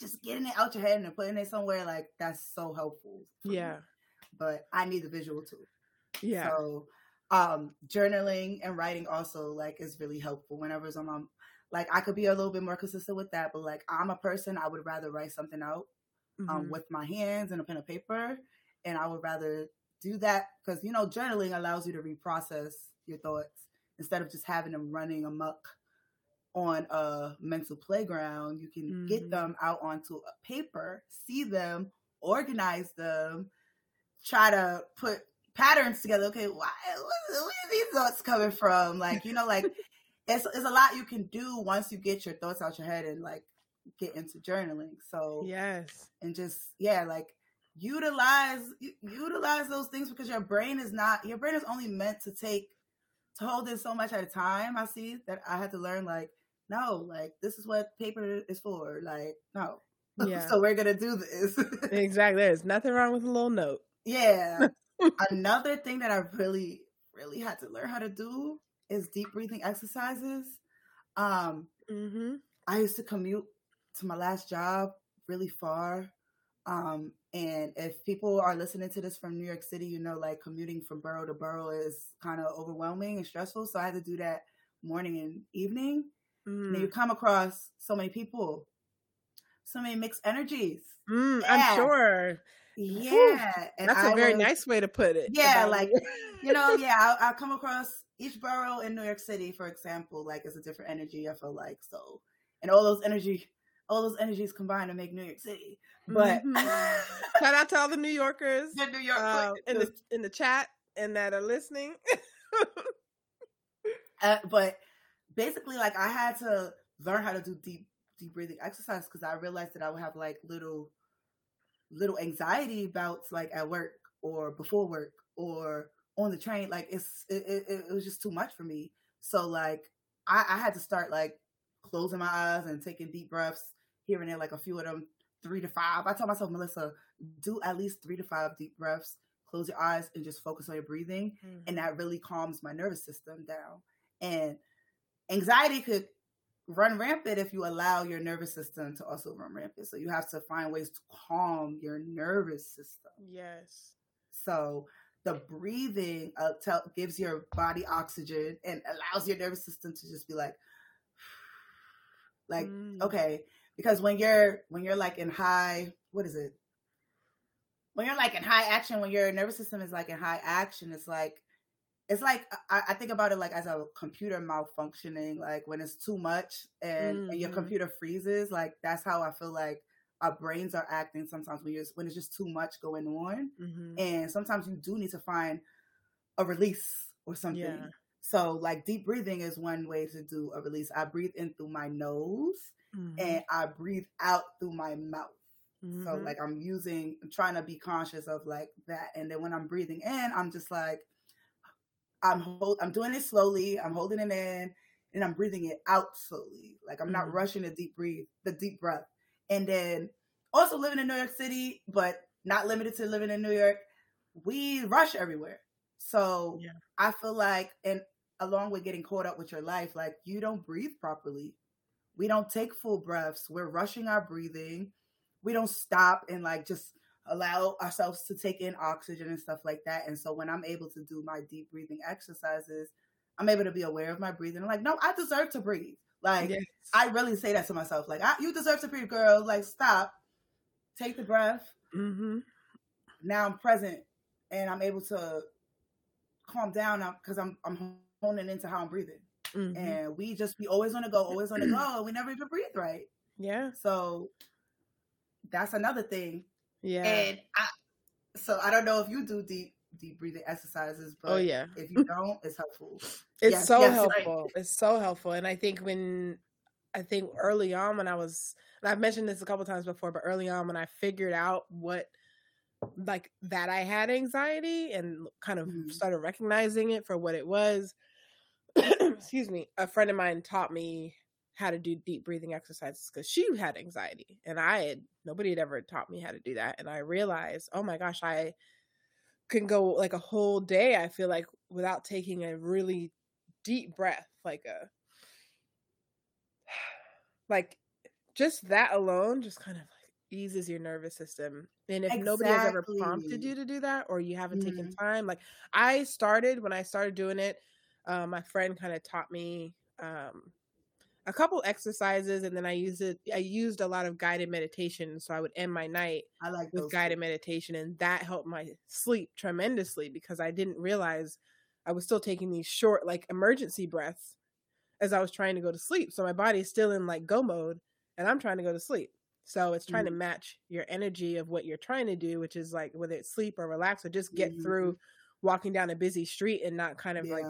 just getting it out your head and putting it somewhere, like that's so helpful. Yeah. Me. But I need the visual too. Yeah. So journaling and writing also like is really helpful whenever it's on my, like I could be a little bit more consistent with that, but like I'm a person, I would rather write something out with my hands and a pen and paper. And I would rather do that because, you know, journaling allows you to reprocess your thoughts instead of just having them running amok on a mental playground. You can get them out onto a paper, see them, organize them, try to put patterns together. Okay, where are these thoughts coming from? Like, you know, like it's a lot you can do once you get your thoughts out your head and like get into journaling. So yes, and just like utilize those things, because your brain is only meant to hold in so much at a time. I see that I had to learn like, no, like this is what paper is for. Like no, so we're gonna do this. Exactly. There's nothing wrong with a little note. Yeah. Another thing that I really, really had to learn how to do is deep breathing exercises. I used to commute to my last job really far. And if people are listening to this from New York City, you know, like commuting from borough to borough is kind of overwhelming and stressful. So I had to do that morning and evening. And you come across so many people, so many mixed energies. I'm sure. Yeah. And that's a very nice way to put it. Yeah. Like, you know, I'll come across each borough in New York City, for example, like it's a different energy, I feel like. So, and all those energies combined to make New York City. But shout out to all the New Yorkers in the chat and that are listening. But basically, like I had to learn how to do deep breathing exercise, because I realized that I would have like little little anxiety bouts, like at work or before work or on the train. Like it was just too much for me. So like I had to start like closing my eyes and taking deep breaths here and there, like a few of them, 3 to 5. I told myself, Melissa, do at least 3 to 5 deep breaths. Close your eyes and just focus on your breathing. Mm-hmm. And that really calms my nervous system down. And anxiety could run rampant if you allow your nervous system to also run rampant. So you have to find ways to calm your nervous system. Yes. So the breathing gives your body oxygen and allows your nervous system to just be like, okay. Because when you're like in high, what is it? When you're like in high action, when your nervous system is like in high action, it's like I think about it like as a computer malfunctioning, like when it's too much and your computer freezes. Like that's how I feel like our brains are acting sometimes when it's just too much going on. Mm-hmm. And sometimes you do need to find a release or something. Yeah. So like deep breathing is one way to do a release. I breathe in through my nose and I breathe out through my mouth. Mm-hmm. So like I'm trying to be conscious of like that. And then when I'm breathing in, I'm just like, I'm doing it slowly. I'm holding it in and I'm breathing it out slowly. Like I'm not rushing the deep breath. And then also living in New York City, but not limited to living in New York, we rush everywhere. So yeah. I feel like, and along with getting caught up with your life, like you don't breathe properly. We don't take full breaths. We're rushing our breathing. We don't stop and like just allow ourselves to take in oxygen and stuff like that. And so when I'm able to do my deep breathing exercises, I'm able to be aware of my breathing. I'm like, no, I deserve to breathe. Like, yes. I really say that to myself. Like, you deserve to breathe, girl. Like, stop. Take the breath. Mm-hmm. Now I'm present and I'm able to calm down because I'm honing into how I'm breathing. Mm-hmm. And we just be always on the go. And we never even breathe right. Yeah. So that's another thing. Yeah. And so I don't know if you do deep breathing exercises, but if you don't, it's helpful. Helpful. Right. It's so helpful. And I think early on when and I've mentioned this a couple times before, but early on when I figured out what, like that I had anxiety and kind of started recognizing it for what it was. Excuse me. A friend of mine taught me how to do deep breathing exercises because she had anxiety and nobody had ever taught me how to do that. And I realized, oh my gosh, I can go like a whole day, I feel like, without taking a really deep breath, like just that alone just kind of like eases your nervous system. And if nobody has ever prompted you to do that, or you haven't taken time, like when I started doing it, my friend kind of taught me a couple exercises, and then I used a lot of guided meditation. So I would end my night with guided meditation, and that helped my sleep tremendously because I didn't realize I was still taking these short, like emergency breaths as I was trying to go to sleep. So my body's still in like go mode and I'm trying to go to sleep. So it's trying to match your energy of what you're trying to do, which is like, whether it's sleep or relax or just get through walking down a busy street and not kind of like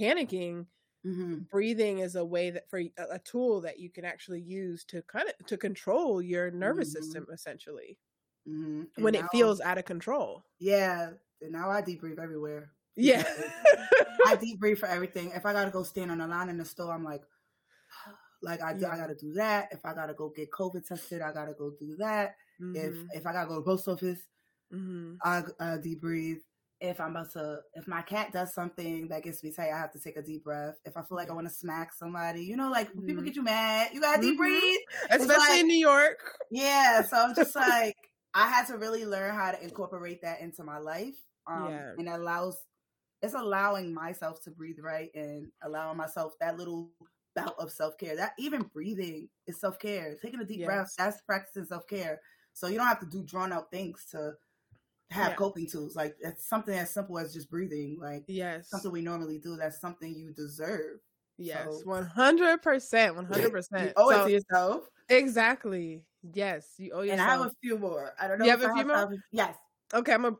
panicking. Mm-hmm. Breathing is a way that a tool that you can actually use to kind of to control your nervous system, essentially, when it feels out of control. Yeah, and now I deep breathe everywhere. Yeah, I deep breathe for everything. If I gotta go stand on a line in the store, I'm like I gotta do that. If I gotta go get COVID tested, I gotta go do that. Mm-hmm. If I gotta go to the post office, I deep breathe. If my cat does something that gets me tight, I have to take a deep breath. If I feel like I want to smack somebody, you know, like people get you mad, you gotta deep breathe. Especially in New York. Yeah. So I'm just like, I had to really learn how to incorporate that into my life. And it's allowing myself to breathe right and allowing myself that little bout of self-care. That even breathing is self-care. Taking a deep breath, that's practicing self-care. So you don't have to do drawn out things to have coping tools. Like it's something as simple as just breathing, like something we normally do. That's something you deserve. Yes. 100%. You owe it to yourself. Exactly. Yes. You owe yourself. And I have a few more. I don't know. You have a few more? Yes. Okay. I'm going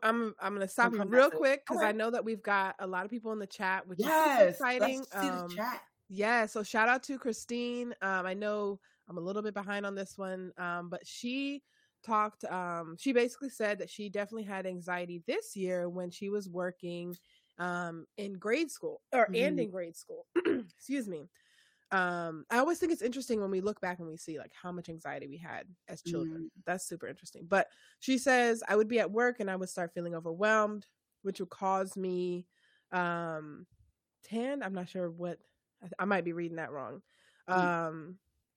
to stop you real quick. Cause I know that we've got a lot of people in the chat, which is super exciting. Let's see the chat. Yeah. So shout out to Christine. I know I'm a little bit behind on this one, but she talked, she basically said that she definitely had anxiety this year when she was working in grade school and in grade school. Excuse me. I always think it's interesting when we look back and we see like how much anxiety we had as children. That's super interesting. But she says, I would be at work and I would start feeling overwhelmed, which would cause me 10. I'm not sure what, I might be reading that wrong.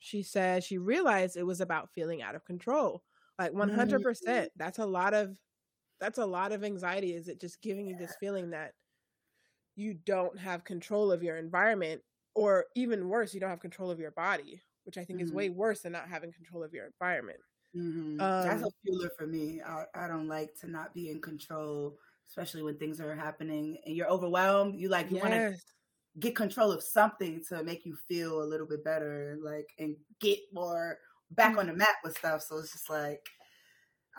She says she realized it was about feeling out of control. Like 100%. That's a lot of anxiety. Is it just giving you this feeling that you don't have control of your environment, or even worse, you don't have control of your body, which I think is way worse than not having control of your environment. That's a fueler for me. I don't like to not be in control, especially when things are happening and you're overwhelmed. You want to get control of something to make you feel a little bit better, like, and get more back on the map with stuff. So it's just like,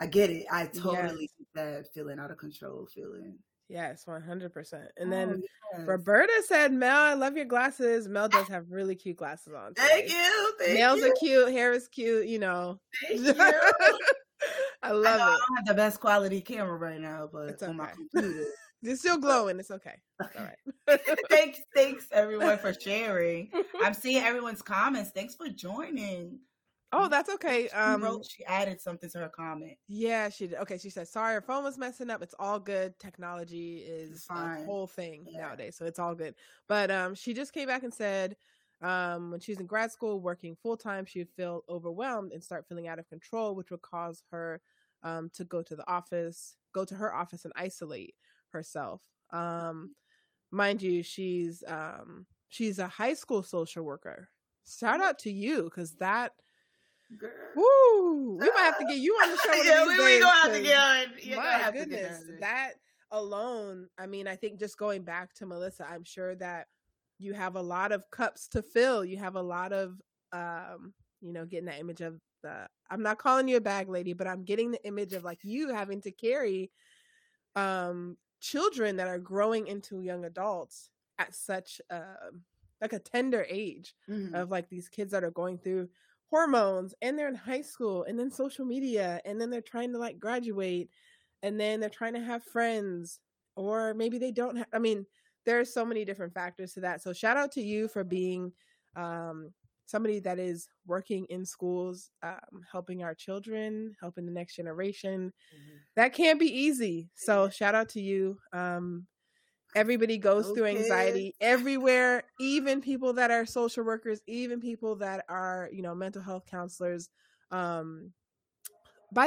I get it. I totally get that feeling out of control feeling. Yes, 100%. And then Roberta said, Mel, I love your glasses. Mel does have really cute glasses on today. Thank you. Nails are cute. Hair is cute. You know. Thank you. I know it. I don't have the best quality camera right now, but it's on my computer. It's still glowing. It's okay. It's all right. Thanks everyone for sharing. I'm seeing everyone's comments. Thanks for joining. Oh, that's okay. She added something to her comment. Yeah, she did. Okay, she said, sorry, her phone was messing up. It's all good. Technology is a whole thing nowadays, so it's all good. But she just came back and said when she was in grad school working full-time, she would feel overwhelmed and start feeling out of control, which would cause her to go to her office and isolate herself. Mind you, she's a high school social worker. Shout out to you, because that... Girl. Woo! We might have to get you on the show. Yeah, we gonna have to get on. My goodness, that alone. I mean, I think just going back to Melissa, I'm sure that you have a lot of cups to fill. You have a lot of, getting that image of the. I'm not calling you a bag lady, but I'm getting the image of like you having to carry, children that are growing into young adults at such a tender age of like these kids that are going through hormones, and they're in high school, and then social media, and then they're trying to like graduate, and then they're trying to have friends, or maybe they don't have, I mean, there are so many different factors to that. So shout out to you for being somebody that is working in schools, helping our children, helping the next generation. That can't be easy. So shout out to you. Everybody goes through anxiety everywhere, even people that are social workers, even people that are, mental health counselors. By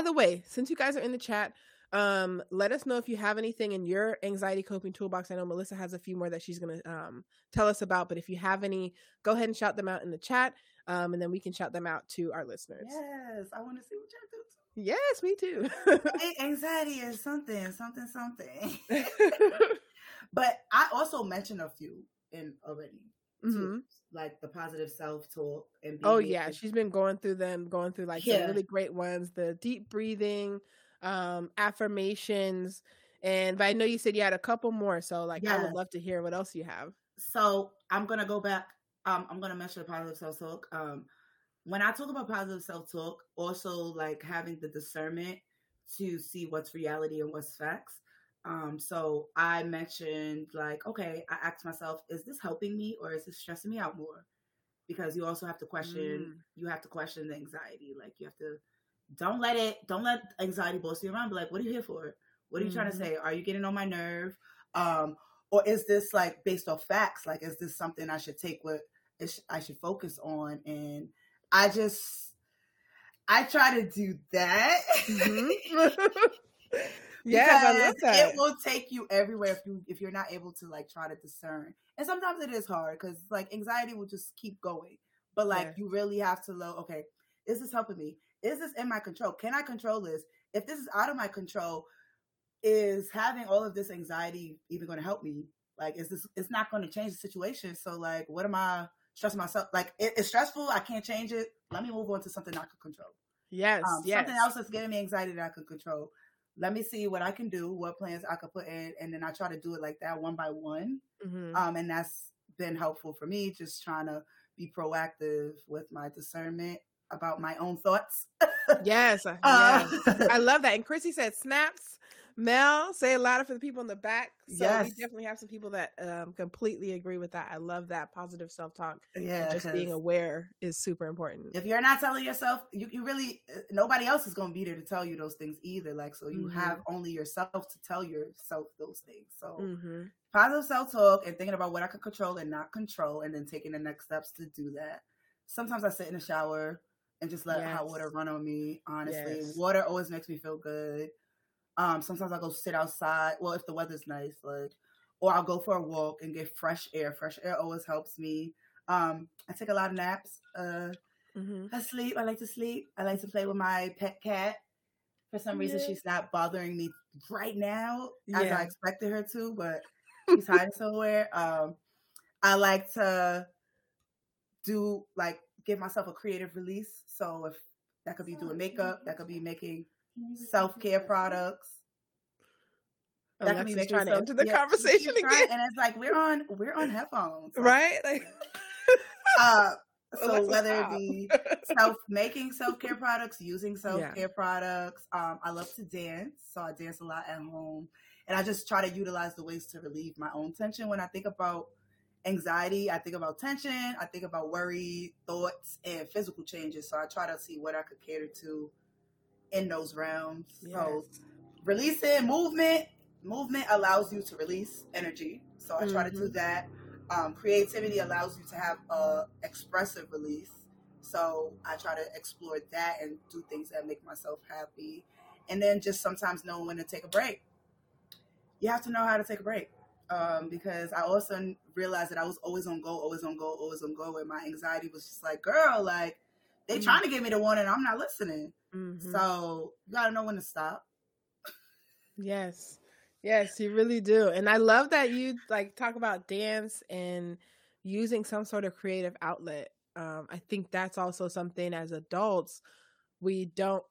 the way, since you guys are in the chat, let us know if you have anything in your anxiety coping toolbox. I know Melissa has a few more that she's going to tell us about, but if you have any, go ahead and shout them out in the chat, and then we can shout them out to our listeners. Yes, I want to see what y'all do too. Yes, me too. Anxiety is something. But I also mentioned a few in already, too, like the positive self-talk. And she's been going through the really great ones, the deep breathing, affirmations. But I know you said you had a couple more, so I would love to hear what else you have. So I'm going to go back. I'm going to mention the positive self-talk. When I talk about positive self-talk, also like having the discernment to see what's reality and what's facts. So I mentioned I asked myself, is this helping me or is this stressing me out more? Because you also have to question, the anxiety. Like you have to, don't let anxiety boss you around. Be like, what are you here for? What are you trying to say? Are you getting on my nerve? Or is this like based off facts? Like, is this something I should take I should focus on? And I try to do that. Yeah, it will take you everywhere if you're not able to like try to discern. And sometimes it is hard because like anxiety will just keep going. But you really have to know, okay, is this helping me? Is this in my control? Can I control this? If this is out of my control, is having all of this anxiety even going to help me? Like, it's not going to change the situation. So like, what am I stressing myself? Like it's stressful. I can't change it. Let me move on to something I can control. Yes, yes. Something else that's giving me anxiety that I can control. Let me see what I can do, what plans I could put in, and then I try to do it like that, one by one. And that's been helpful for me, just trying to be proactive with my discernment about my own thoughts. Yes. I love that. And Chrissy said snaps. Mel, say it louder for the people in the back. So yes, we definitely have some people that completely agree with that. I love that positive self-talk. Yeah, just being aware is super important. If you're not telling yourself, you really, nobody else is going to be there to tell you those things either. Like, so you mm-hmm. have only yourself to tell yourself those things. So mm-hmm. positive self-talk and thinking about what I can control and not control, and then taking the next steps to do that. Sometimes I sit in the shower and just let hot water run on me. Honestly, water always makes me feel good. Sometimes I go sit outside. Well, if the weather's nice, like, or I'll go for a walk and get fresh air. Fresh air always helps me. I take a lot of naps. Mm-hmm. I sleep. I like to sleep. I like to play with my pet cat. For some reason, she's not bothering me right now as I expected her to, but she's hiding somewhere. I like to do, like, give myself a creative release. So if that could be doing makeup, that could be making self-care products. Alexa's trying to enter the conversation again, and it's like we're on headphones, right? Like, so Alexa, whether it be making self-care products, using self-care products, I love to dance, so I dance a lot at home, and I just try to utilize the ways to relieve my own tension. When I think about anxiety, I think about tension, I think about worry, thoughts, and physical changes. So I try to see what I could cater to in those realms. So releasing movement allows you to release energy, so I try to do that. Creativity allows you to have a expressive release, so I try to explore that and do things that make myself happy. And then just sometimes knowing when to take a break. You have to know how to take a break, because I also realized that I was always on go, and my anxiety was just like, girl, like, they trying to give me the one and I'm not listening. Mm-hmm. So you gotta know when to stop. Yes, you really do. And I love that you like talk about dance and using some sort of creative outlet. I think that's also something as adults we don't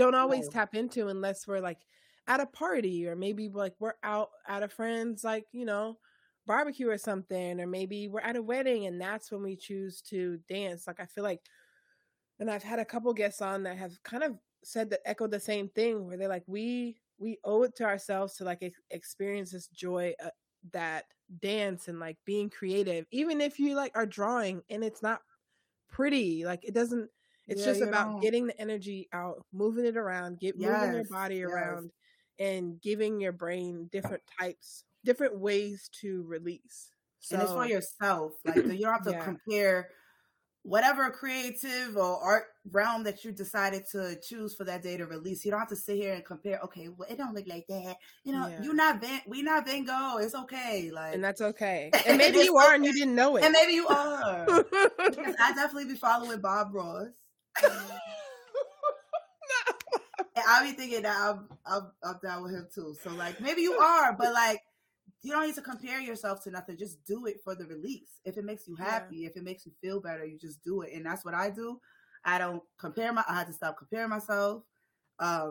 always tap into unless we're like at a party, or maybe like we're out at a friend's, like, you know, barbecue or something, or maybe we're at a wedding, and that's when we choose to dance. Like, I feel like, and I've had a couple guests on that have kind of said that, echoed the same thing, where they're like, we owe it to ourselves to like experience this joy, that dance, and like being creative, even if you like are drawing and it's not pretty, like it doesn't, it's just about getting the energy out, moving it around, moving your body around, and giving your brain different ways to release. So, and it's for yourself. Like, so you don't have to compare whatever creative or art realm that you decided to choose for that day to release. You don't have to sit here and compare, okay, well, it don't look like that. You know, we not Van Gogh. It's okay. Like, and that's okay. And maybe you are and you didn't know it. And maybe you are. I definitely be following Bob Ross. And I'll be thinking that I'm down with him too. So like, maybe you are, but like, you don't need to compare yourself to nothing. Just do it for the release. If it makes you happy, if it makes you feel better, you just do it. And that's what I do. I don't compare I had to stop comparing myself. And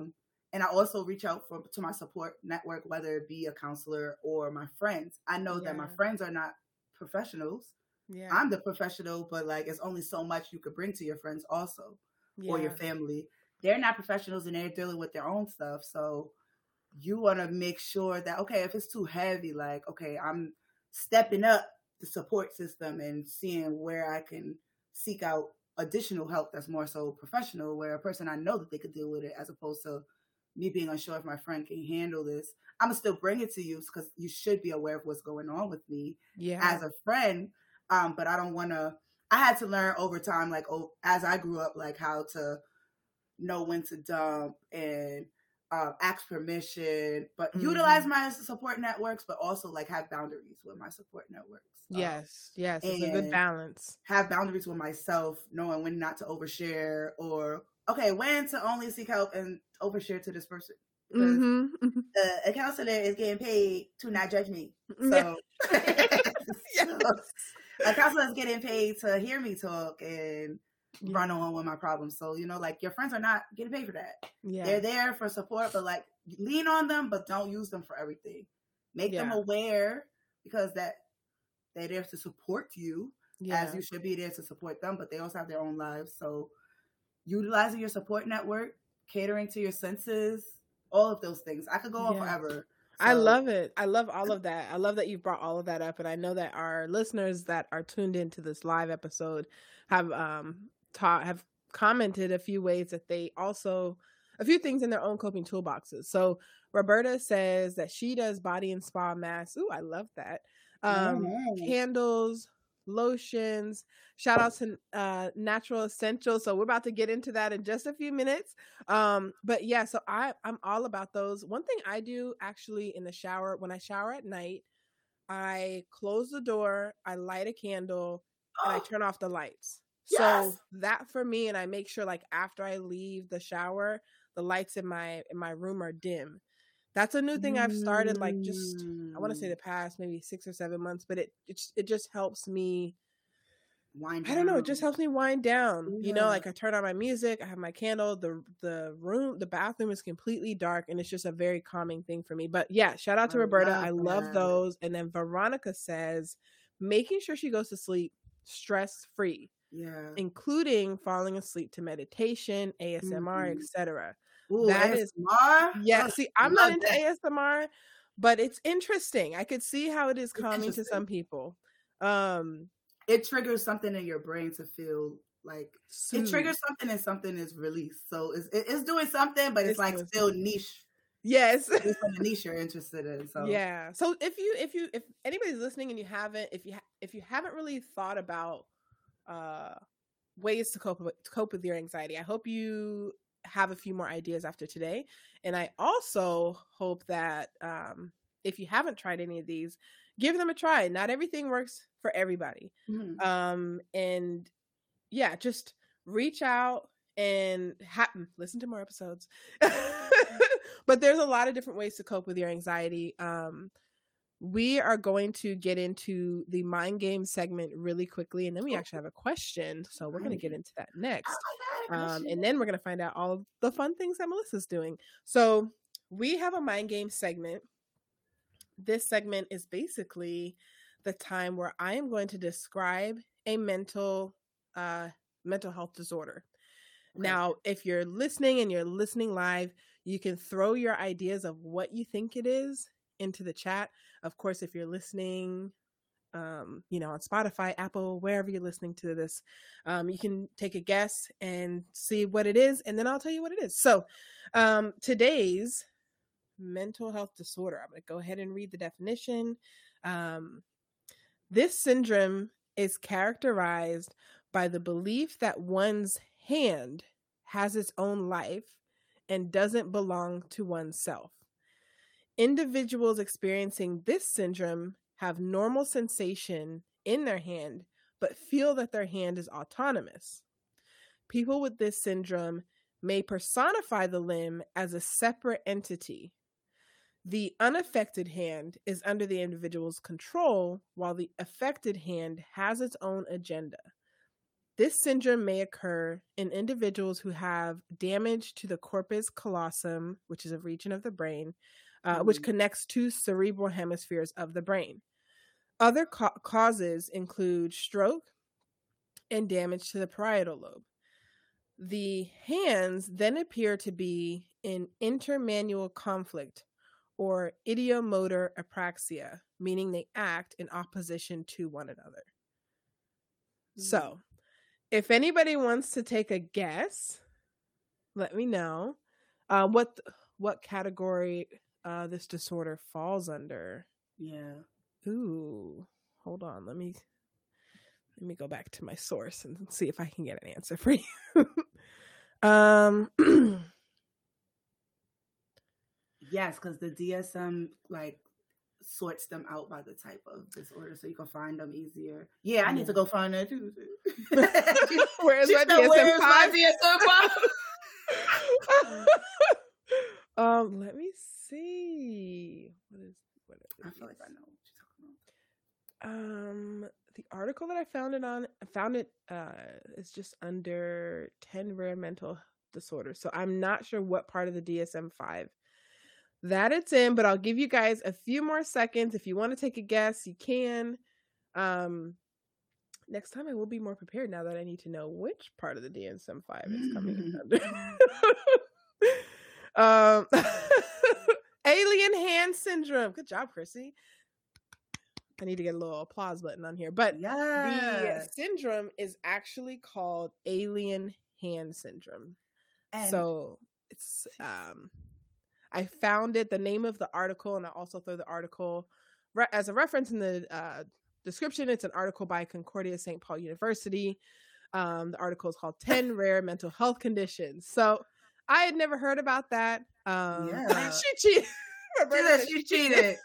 I also reach out to my support network, whether it be a counselor or my friends. I know that my friends are not professionals. Yeah. I'm the professional, but like, it's only so much you could bring to your friends also, or your family. They're not professionals and they're dealing with their own stuff. So you want to make sure that, okay, if it's too heavy, like, okay, I'm stepping up the support system and seeing where I can seek out additional help that's more so professional, where a person I know that they could deal with it, as opposed to me being unsure if my friend can handle this. I'm going to still bring it to you because you should be aware of what's going on with me as a friend. But I don't want to, I had to learn over time, like, as I grew up, like how to know when to dump and ask permission, but utilize my support networks, but also like have boundaries with my support networks. Yes, it's a good balance. Have boundaries with myself, knowing when not to overshare, or okay, when to only seek help and overshare to this person. A counselor is getting paid to not judge me, so, so a counselor is getting paid to hear me talk and run on with my problems. So, you know, like, your friends are not getting paid for that. They're there for support, but like, lean on them, but don't use them for everything. Make them aware, because that they're there to support you as you should be there to support them, but they also have their own lives. So utilizing your support network, catering to your senses, all of those things. I could go on forever. So. I love it. I love all of that. I love that you've brought all of that up. And I know that our listeners that are tuned into this live episode have commented a few ways that they also, a few things in their own coping toolboxes. So Roberta says that she does body and spa masks. Ooh, I love that. Candles, lotions, shout out to Natural Essentials. So we're about to get into that in just a few minutes. But yeah, so I'm all about those. One thing I do actually in the shower, when I shower at night, I close the door, I light a candle, and I turn off the lights. Yes. So that for me, and I make sure like after I leave the shower, the lights in my room are dim. That's a new thing I've started, like just, I want to say the past maybe 6 or 7 months, but it just helps me wind down. I don't know. It just helps me wind down. Yeah. You know, like I turn on my music, I have my candle, the bathroom is completely dark, and it's just a very calming thing for me. But yeah, shout out to Roberta. I love those. And then Veronica says, making sure she goes to sleep stress-free, including falling asleep to meditation, ASMR, etc. Ooh, that ASMR? Is yeah. See, I'm not into ASMR, but it's interesting. I could see how it is calming to some people. It triggers something in your brain to feel like soothed. It triggers something, and something is released. So it's doing something, but it's like still something. Niche. Yes, it's like a niche you're interested in. So yeah. So if anybody's listening and you haven't, if you haven't really thought about ways to cope with your anxiety, I hope you have a few more ideas after today. And I also hope that if you haven't tried any of these, give them a try. Not everything works for everybody. Mm-hmm. And yeah, just reach out and listen to more episodes. But there's a lot of different ways to cope with your anxiety. We are going to get into the mind game segment really quickly. And then we actually have a question. So we're going to get into that next. And then we're going to find out all of the fun things that Melissa's doing. So we have a mind game segment. This segment is basically the time where I am going to describe a mental health disorder. Okay. Now, if you're listening and you're listening live, you can throw your ideas of what you think it is into the chat. Of course, if you're listening, on Spotify, Apple, wherever you're listening to this, you can take a guess and see what it is, and then I'll tell you what it is. So today's mental health disorder, I'm going to go ahead and read the definition. This syndrome is characterized by the belief that one's hand has its own life and doesn't belong to oneself. Individuals experiencing this syndrome have normal sensation in their hand, but feel that their hand is autonomous. People with this syndrome may personify the limb as a separate entity. The unaffected hand is under the individual's control, while the affected hand has its own agenda. This syndrome may occur in individuals who have damage to the corpus callosum, which is a region of the brain, which connects two cerebral hemispheres of the brain. Other causes include stroke and damage to the parietal lobe. The hands then appear to be in intermanual conflict or idiomotor apraxia, meaning they act in opposition to one another. Mm-hmm. So, if anybody wants to take a guess, let me know what category this disorder falls under. Yeah. Ooh, hold on. Let me go back to my source and see if I can get an answer for you. Yes, because the DSM sorts them out by the type of disorder, so you can find them easier. Yeah, I need to go find that too. Where's my DSM-5? Let me see. What is I feel like I know what you're talking about. The article that I found it is just under 10 rare mental disorders. So I'm not sure what part of the DSM-5 that it's in, but I'll give you guys a few more seconds. If you want to take a guess, you can. next time I will be more prepared now that I need to know which part of the DSM-5 is coming under. Alien hand syndrome. Good job, Chrissy. I need to get a little applause button on here. But yes, the syndrome is actually called alien hand syndrome. And so it's I found it, the name of the article, and I also throw the article as a reference in the description. It's an article by Concordia St. Paul University. The article is called 10 Rare Mental Health Conditions. So I had never heard about that. She cheated. She cheated.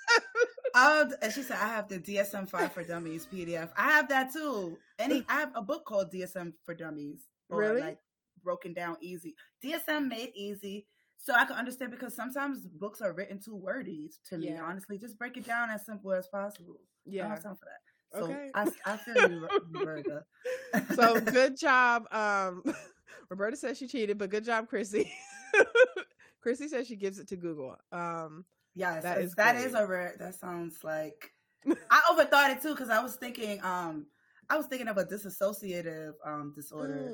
And she said, I have the DSM-5 for Dummies PDF. I have that too. I have a book called DSM for Dummies. Really? Like broken down easy. DSM made easy. So I can understand, because sometimes books are written too wordy to me. Yeah. Honestly, just break it down as simple as possible. Yeah, I don't have time for that. So okay. I feel you, Roberta. So good job. Roberta says she cheated, but good job, Chrissy. Chrissy says she gives it to Google. Yes, that is a rare. That sounds like I overthought it too, because I was thinking of a dissociative disorder,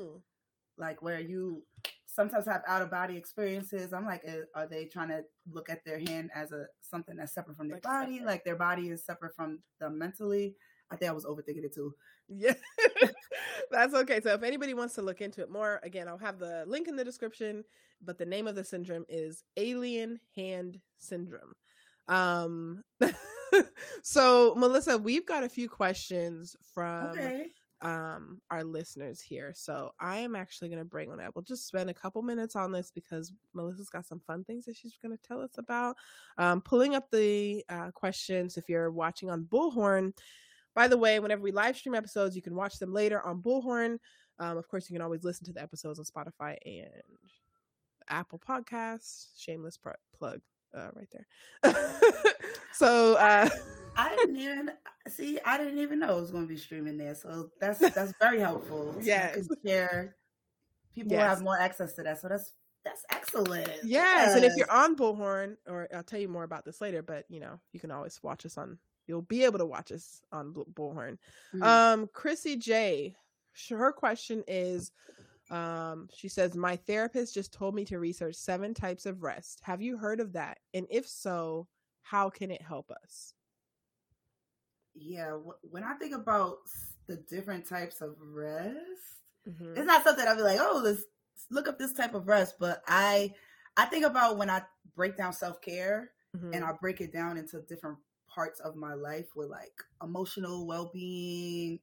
like where you sometimes have out-of-body experiences. I'm like, are they trying to look at their hand as something that's separate from their body? Separate. Like their body is separate from them mentally? I think I was overthinking it too. Yeah, that's okay. So if anybody wants to look into it more, again, I'll have the link in the description, but the name of the syndrome is alien hand syndrome. So Melissa, we've got a few questions from... Okay. Our listeners here. So I am actually going to bring on that. We'll just spend a couple minutes on this because Melissa's got some fun things that she's going to tell us about. Pulling up the questions if you're watching on Bullhorn. By the way, whenever we live stream episodes, you can watch them later on Bullhorn. Of course, you can always listen to the episodes on Spotify and Apple Podcasts. Shameless plug right there. So... I didn't even know it was going to be streaming there. So that's very helpful. Yeah. People will have more access to that. So that's excellent. Yes. And if you're on Bullhorn, or I'll tell you more about this later, but you can always watch us on, you'll be able to watch us on Bullhorn. Mm-hmm. Chrissy J, her question is, she says, my therapist just told me to research 7 types of rest. Have you heard of that? And if so, how can it help us? Yeah, when I think about the different types of rest, it's not something I'll be like, oh, let's look up this type of rest. But I think about when I break down self-care and I break it down into different parts of my life with like emotional well-being,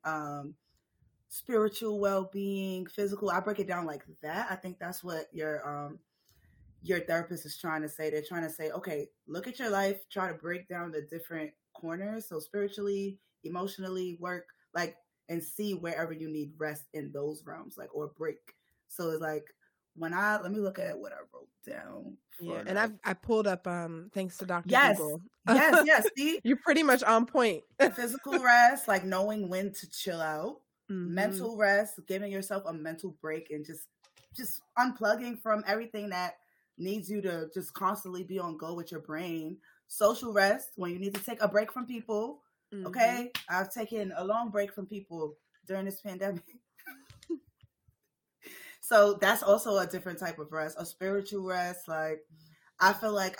spiritual well-being, physical. I break it down like that. I think that's what your therapist is trying to say. They're trying to say, okay, look at your life, try to break down the different corners, so spiritually, emotionally, work, like, and see wherever you need rest in those realms, like, or break. So it's like let me look at what I wrote down. Yeah, and I pulled up thanks to Dr. Google. Yes. See, you're pretty much on point. Physical rest, like knowing when to chill out. Mental rest, giving yourself a mental break and just unplugging from everything that needs you to just constantly be on go with your brain. Social rest, when you need to take a break from people. Okay, I've taken a long break from people during this pandemic. So that's also a different type of rest. A spiritual rest, like I feel like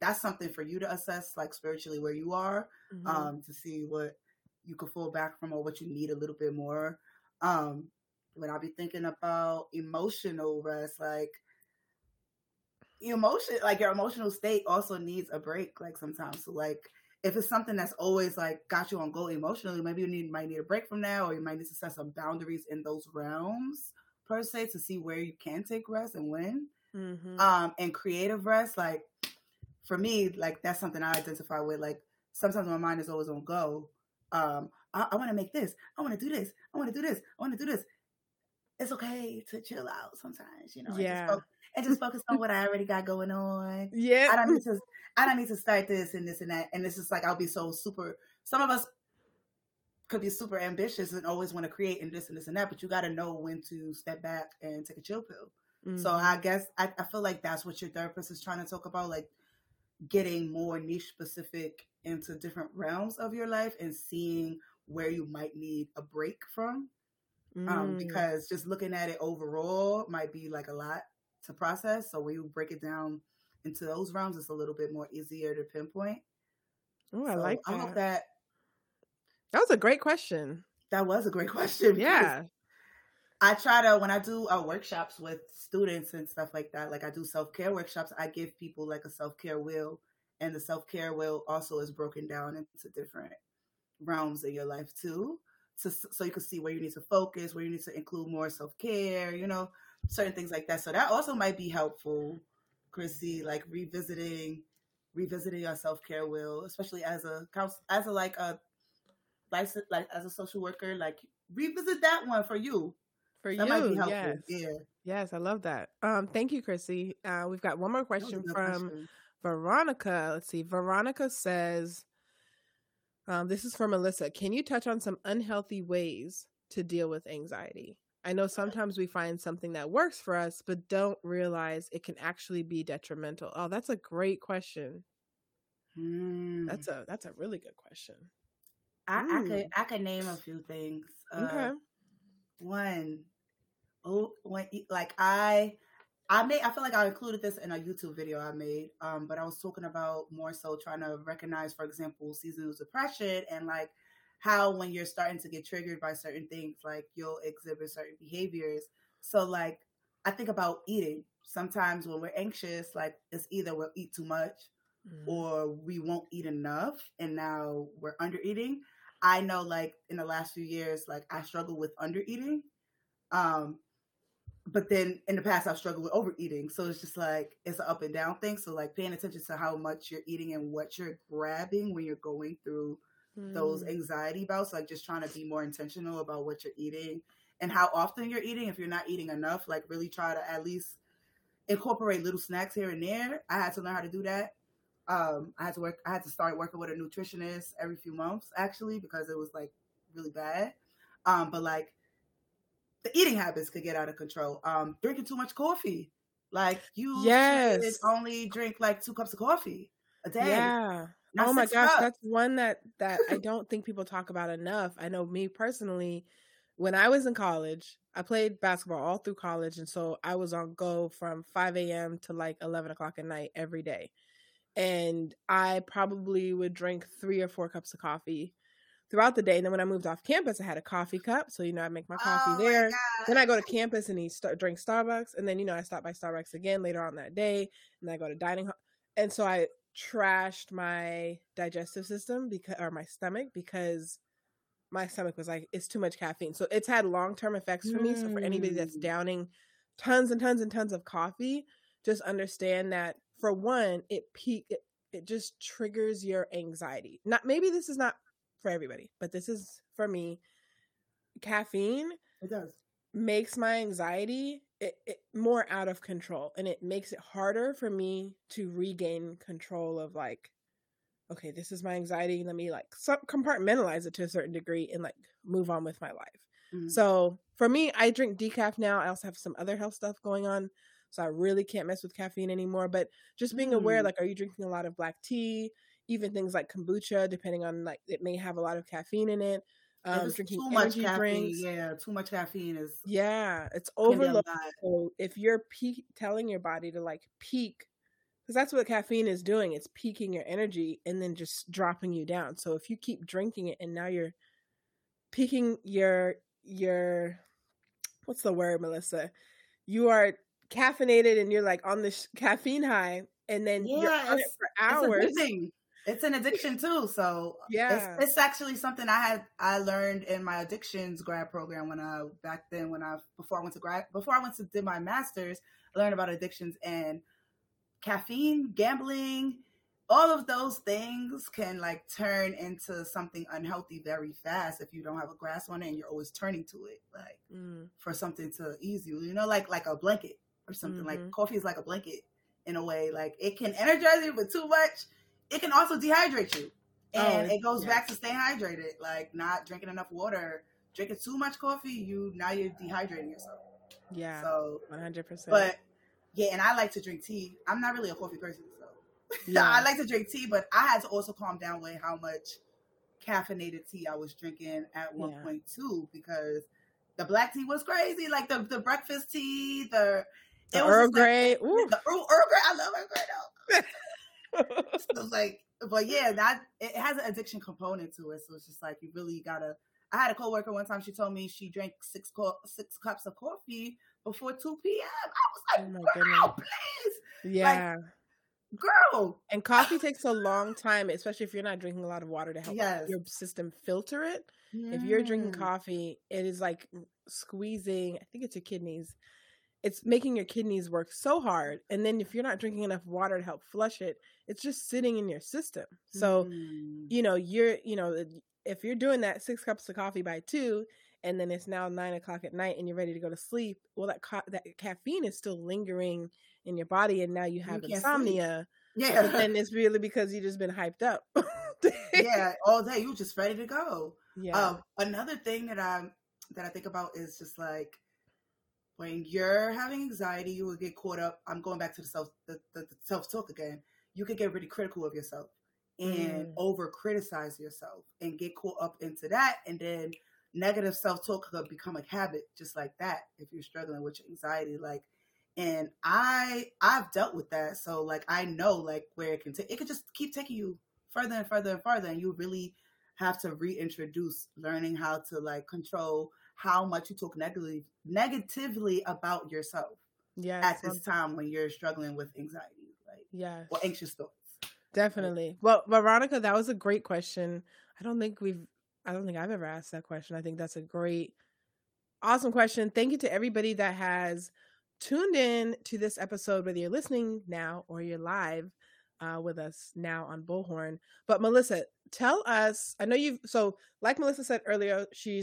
that's something for you to assess, like spiritually where you are, to see what you can fall back from or what you need a little bit more. When I'll be thinking about emotional rest, like your emotional state also needs a break, like sometimes. So like if it's something that's always like got you on go emotionally, maybe you might need a break from that, or you might need to set some boundaries in those realms per se to see where you can take rest and when. And creative rest, like for me, like that's something I identify with. Like sometimes my mind is always on go. I want to make this. I want to do this. I want to do this. I want to do this. It's okay to chill out sometimes, and just focus on what I already got going on. Yeah. I don't need to start this and this and that. And it's just like, I'll be so super, some of us could be super ambitious and always want to create and this and this and that, but you got to know when to step back and take a chill pill. So I guess I feel like that's what your therapist is trying to talk about, like getting more niche specific into different realms of your life and seeing where you might need a break from, because just looking at it overall might be like a lot to process. So when you break it down into those realms, it's a little bit more easier to pinpoint. Oh, I like that. I hope that. That was a great question. That was a great question. Yeah. I try to, when I do workshops with students and stuff like that, like I do self-care workshops, I give people like a self-care wheel, and the self-care wheel also is broken down into different realms of your life too. So you can see where you need to focus, where you need to include more self-care, you know, certain things like that. So that also might be helpful, Chrissy, like revisiting our self-care wheel, especially as a social worker, like revisit that one for you. Might be helpful. Yes. Yeah. Yes, I love that. Thank you, Chrissy. We've got one more question from Veronica. Let's see. Veronica says, this is for Melissa. Can you touch on some unhealthy ways to deal with anxiety? I know sometimes we find something that works for us, but don't realize it can actually be detrimental. Oh, that's a great question. That's a really good question. I could name a few things. Okay. I feel like I included this in a YouTube video I made, but I was talking about more so trying to recognize, for example, seasonal depression, and like how when you're starting to get triggered by certain things, like you'll exhibit certain behaviors. So like I think about eating. Sometimes when we're anxious, like it's either we'll eat too much or we won't eat enough, and now we're under eating. I know, like, in the last few years, like, I struggle with undereating. But then in the past, I've struggled with overeating. So it's just, like, it's an up and down thing. So, like, paying attention to how much you're eating and what you're grabbing when you're going through those anxiety bouts. Like, just trying to be more intentional about what you're eating and how often you're eating. If you're not eating enough, like, really try to at least incorporate little snacks here and there. I had to learn how to do that. I had to start working with a nutritionist every few months, actually, because it was like really bad. But like the eating habits could get out of control. Drinking too much coffee, like you should only drink like 2 cups of coffee a day. Yeah. Oh my gosh, that's one that I don't think people talk about enough. I know me personally, when I was in college, I played basketball all through college, and so I was on go from 5 a.m. to like 11 o'clock at night every day. And I probably would drink 3 or 4 cups of coffee throughout the day. And then when I moved off campus, I had a coffee cup. So, you know, I make my coffee there. Then I go to campus and drink Starbucks. And then, you know, I stop by Starbucks again later on that day. And I go to dining hall. And so I trashed my digestive system or my stomach, because my stomach was like, it's too much caffeine. So it's had long-term effects for me. So for anybody that's downing tons and tons and tons of coffee, just understand that, for one, it just triggers your anxiety. Maybe this is not for everybody, but this is for me. Caffeine makes my anxiety more out of control, and it makes it harder for me to regain control of like, okay, this is my anxiety. Let me like compartmentalize it to a certain degree and like move on with my life. Mm-hmm. So for me, I drink decaf now. I also have some other health stuff going on. So I really can't mess with caffeine anymore, but just being aware, like, are you drinking a lot of black tea, even things like kombucha, depending on like, it may have a lot of caffeine in it. Drinking too much caffeine, drinks. Yeah. Too much caffeine is. Yeah. It's overload. So if you're telling your body to like peak, because that's what caffeine is doing. It's peaking your energy and then just dropping you down. So if you keep drinking it and now you're peaking your what's the word, Melissa? You are caffeinated and you're like on this caffeine high, and then you're on it for hours. It's an addiction too. So it's actually something I learned in my addictions grad program before I did my master's. I learned about addictions, and caffeine, gambling, all of those things can like turn into something unhealthy very fast if you don't have a grasp on it, and you're always turning to it like for something to ease you, you know, like a blanket or something. Like coffee is like a blanket in a way. Like it can energize you, but too much, it can also dehydrate you. And it goes back to staying hydrated, like not drinking enough water, drinking too much coffee. You're dehydrating yourself. Yeah. So 100%. But yeah, and I like to drink tea. I'm not really a coffee person. So I like to drink tea, but I had to also calm down with how much caffeinated tea I was drinking at one point too, because the black tea was crazy. Like the breakfast tea, the Earl Grey. Like, the Earl Grey. I love Earl Grey though. So like, but yeah, that it has an addiction component to it. So it's just like you really gotta. I had a coworker one time. She told me she drank six cups of coffee before 2 p.m. I was like, girl, please. Yeah. Like, girl, and coffee takes a long time, especially if you're not drinking a lot of water to help your system filter it. If you're drinking coffee, it is like squeezing, I think it's your kidneys. It's making your kidneys work so hard. And then if you're not drinking enough water to help flush it, it's just sitting in your system. So, if you're doing that 6 cups of coffee by 2, and then it's now 9 o'clock at night and you're ready to go to sleep, well, that caffeine is still lingering in your body, and now you have insomnia. Yeah. And it's really because you just been hyped up. Yeah, all day. You just ready to go. Yeah. Another thing that I think about is just like, when you're having anxiety, you will get caught up. I'm going back to the self-talk again. You could get really critical of yourself and over-criticize yourself and get caught up into that. And then negative self-talk could become a habit just like that if you're struggling with your anxiety. Like, and I've dealt with that. So like, I know like where it can take, it could just keep taking you further and further and further. And you really have to reintroduce learning how to like control how much you talk negatively about yourself at this time when you're struggling with anxiety, like or anxious thoughts. Definitely. Well, Veronica, that was a great question. I don't think I've ever asked that question. I think that's a great, awesome question. Thank you to everybody that has tuned in to this episode, whether you're listening now or you're live with us now on Bullhorn. But Melissa, tell us, I know like Melissa said earlier, she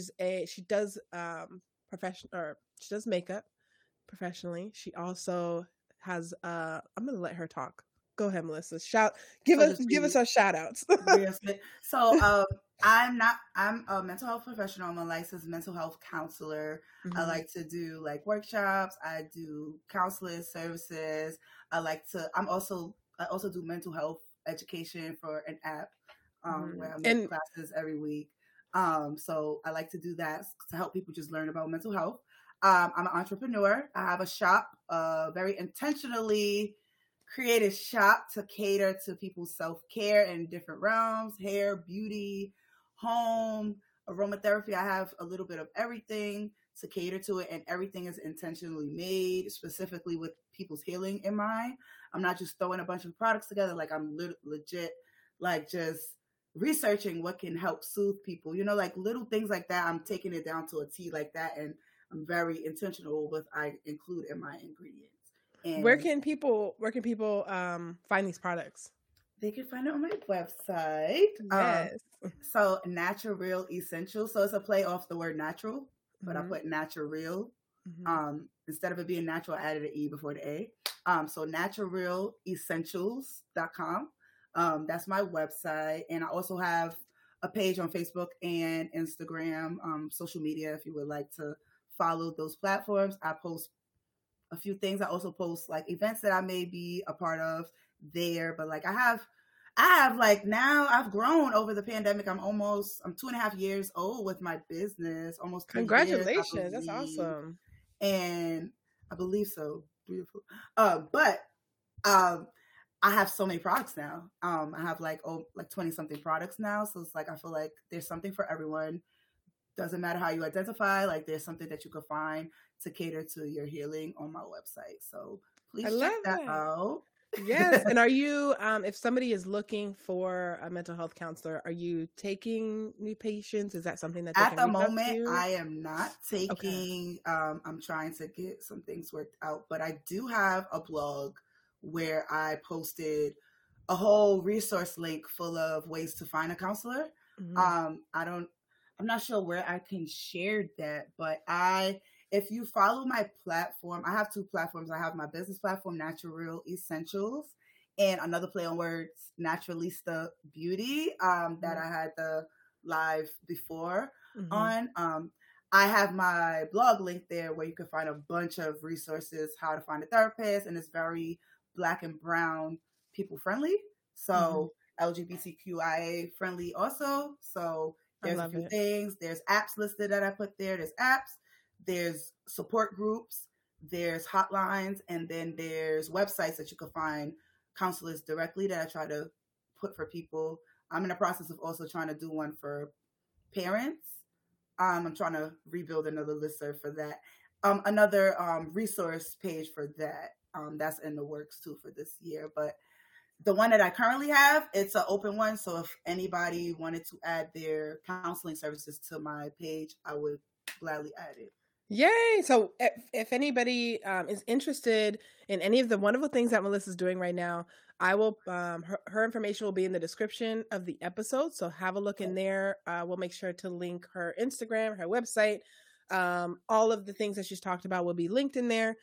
does makeup professionally. She also has, I'm going to let her talk. Go ahead, Melissa. Give us our shout outs. So, I'm a mental health professional. I'm a licensed mental health counselor. Mm-hmm. I like to do like workshops. I do counseling services. I also do mental health education for an app where I make classes every week. So I like to do that to help people just learn about mental health. I'm an entrepreneur. I have a shop, very intentionally created shop to cater to people's self-care in different realms: hair, beauty, home, aromatherapy. I have a little bit of everything to cater to it, and everything is intentionally made specifically with people's healing in mind. I'm not just throwing a bunch of products together. Like, I'm legit like just researching what can help soothe people, like little things like that. I'm taking it down to a T like that, and I'm very intentional with I include in my ingredients. And where can people find these products? They can find it on my website. Yes. So Natural Real Essentials. So it's a play off the word natural, but I put natural real. Mm-hmm. Instead of it being natural, I added an E before the A. So naturalrealessentials.com. That's my website. And I also have a page on Facebook and Instagram, social media, if you would like to follow those platforms. I post a few things. I also post like events that I may be a part of there, but like I have like now I've grown over the pandemic. I'm 2.5 years old with my business. Almost 3 years. Congratulations. That's awesome. And I believe so. Beautiful. But I have so many products now. I have like 20 something products now. So it's like, I feel like there's something for everyone. Doesn't matter how you identify, like there's something that you can find to cater to your healing on my website. So please check that out. Yes. And are you, if somebody is looking for a mental health counselor, are you taking new patients? Is that something that at the moment I am not taking? Okay. I'm trying to get some things worked out, but I do have a blog where I posted a whole resource link full of ways to find a counselor. Mm-hmm. I'm not sure where I can share that, but if you follow my platform, I have two platforms. I have my business platform, Natural Real Essentials, and another play on words, Naturalista Beauty, that I had the live before on. I have my blog link there where you can find a bunch of resources, how to find a therapist, and it's very Black and brown people friendly. So LGBTQIA friendly also. So there's a few things. There's apps listed that I put there. There's apps, there's support groups, there's hotlines, and then there's websites that you can find counselors directly that I try to put for people. I'm in the process of also trying to do one for parents. I'm trying to rebuild another listserv for that. Another resource page for that. That's in the works too for this year. But the one that I currently have, it's an open one. So if anybody wanted to add their counseling services to my page, I would gladly add it. Yay! So if anybody is interested in any of the wonderful things that Melissa's doing right now, I will, her information will be in the description of the episode. So have a look in there. We'll make sure to link her Instagram, her website. All of the things that she's talked about will be linked in there.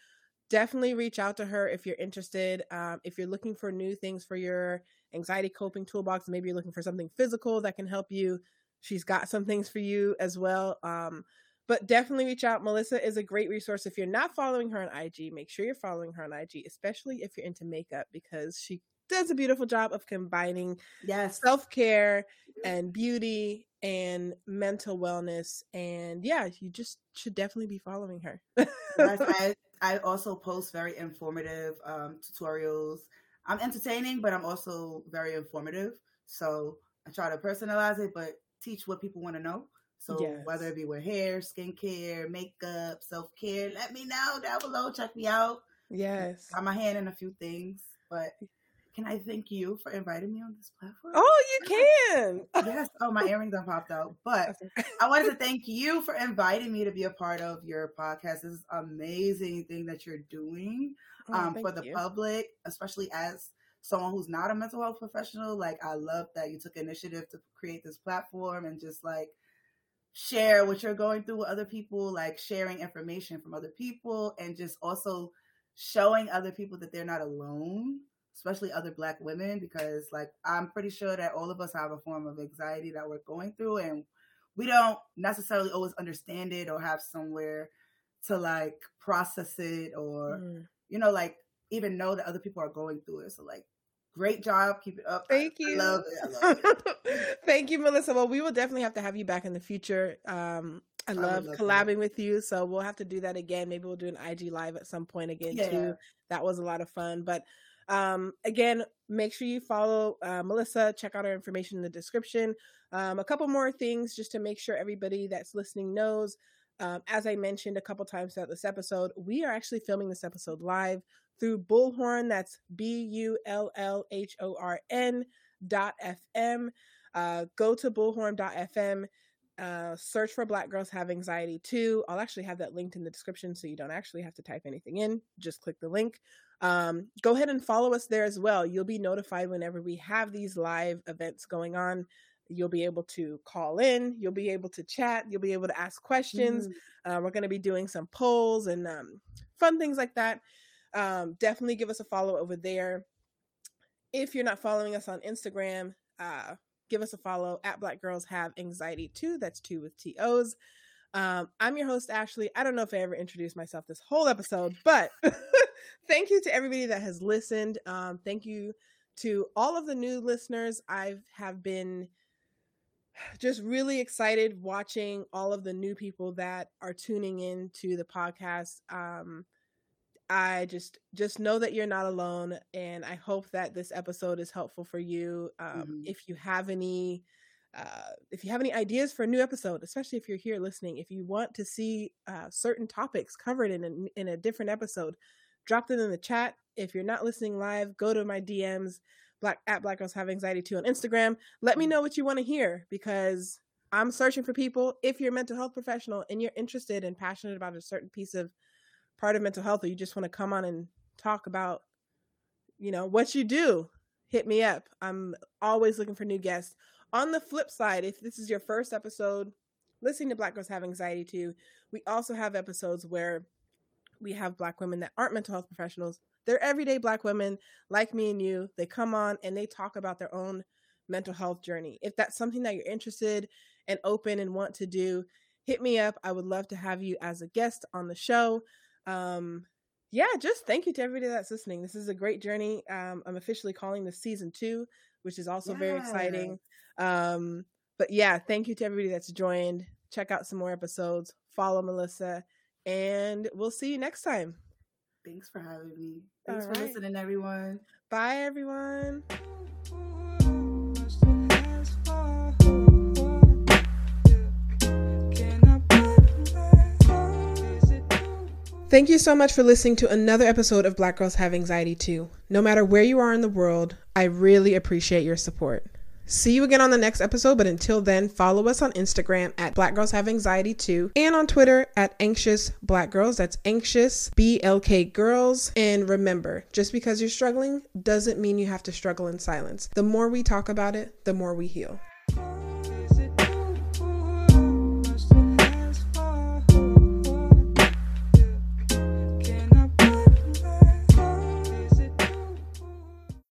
Definitely reach out to her if you're interested. If you're looking for new things for your anxiety coping toolbox, maybe you're looking for something physical that can help you. She's got some things for you as well. But definitely reach out. Melissa is a great resource. If you're not following her on IG, make sure you're following her on IG, especially if you're into makeup, because she does a beautiful job of combining self-care and beauty and mental wellness. And yeah, you just should definitely be following her. I also post very informative tutorials. I'm entertaining, but I'm also very informative. So I try to personalize it, but teach what people want to know. So whether it be with hair, skincare, makeup, self-care, let me know down below. Check me out. Yes. Got my hand in a few things, but can I thank you for inviting me on this platform? Oh, you can. Yes. Oh, my earrings are popped out. But I wanted to thank you for inviting me to be a part of your podcast. This is an amazing thing that you're doing for the public, especially as someone who's not a mental health professional. Like, I love that you took initiative to create this platform and just like, share what you're going through with other people, like sharing information from other people and just also showing other people that they're not alone, especially other Black women, because like I'm pretty sure that all of us have a form of anxiety that we're going through and we don't necessarily always understand it or have somewhere to like process it or, you know, like even know that other people are going through it. So like, great job. Keep it up. Thank you. I love it. I love it. Thank you, Melissa. Well, we will definitely have to have you back in the future. I love collabing with you. So we'll have to do that again. Maybe we'll do an IG live at some point again, too. That was a lot of fun. But again, make sure you follow Melissa. Check out her information in the description. A couple more things just to make sure everybody that's listening knows. As I mentioned a couple times throughout this episode, we are actually filming this episode live through Bullhorn. That's BULLHORN.FM. Go to bullhorn.fm, search for Black Girls Have Anxiety 2. I'll actually have that linked in the description so you don't actually have to type anything in. Just click the link. Go ahead and follow us there as well. You'll be notified whenever we have these live events going on. You'll be able to call in. You'll be able to chat. You'll be able to ask questions. We're going to be doing some polls and fun things like that. Definitely give us a follow over there. If you're not following us on Instagram, give us a follow at Black Girls Have Anxiety 2. That's 2 with TOs. I'm your host, Ashley. I don't know if I ever introduced myself this whole episode, but thank you to everybody that has listened. Thank you to all of the new listeners. I have been just really excited watching all of the new people that are tuning in to the podcast. I just know that you're not alone, and I hope that this episode is helpful for you. If you have any, ideas for a new episode, especially if you're here listening, if you want to see certain topics covered in a different episode, drop them in the chat. If you're not listening live, go to my DMs. At Black Girls Have Anxiety 2 on Instagram. Let me know what you want to hear, because I'm searching for people. If you're a mental health professional and you're interested and passionate about a certain part of mental health, or you just want to come on and talk about, you know, what you do, hit me up. I'm always looking for new guests. On the flip side, if this is your first episode listening to Black Girls Have Anxiety 2, we also have episodes where we have Black women that aren't mental health professionals. They're everyday Black women like me and you. They come on and they talk about their own mental health journey. If that's something that you're interested and open and want to do, hit me up. I would love to have you as a guest on the show. Just thank you to everybody that's listening. This is a great journey. I'm officially calling this season 2. which is also very exciting. But yeah, thank you to everybody that's joined. Check out some more episodes. Follow Melissa, and we'll see you next time. Thanks for having me. Thanks for listening, everyone. Bye, everyone. Thank you so much for listening to another episode of Black Girls Have Anxiety 2. No matter where you are in the world, I really appreciate your support. See you again on the next episode, but until then, follow us on Instagram at Black Girls Have Anxiety 2 and on Twitter at Anxious Black Girls. That's Anxious BLK Girls. And remember, just because you're struggling doesn't mean you have to struggle in silence. The more we talk about it, the more we heal.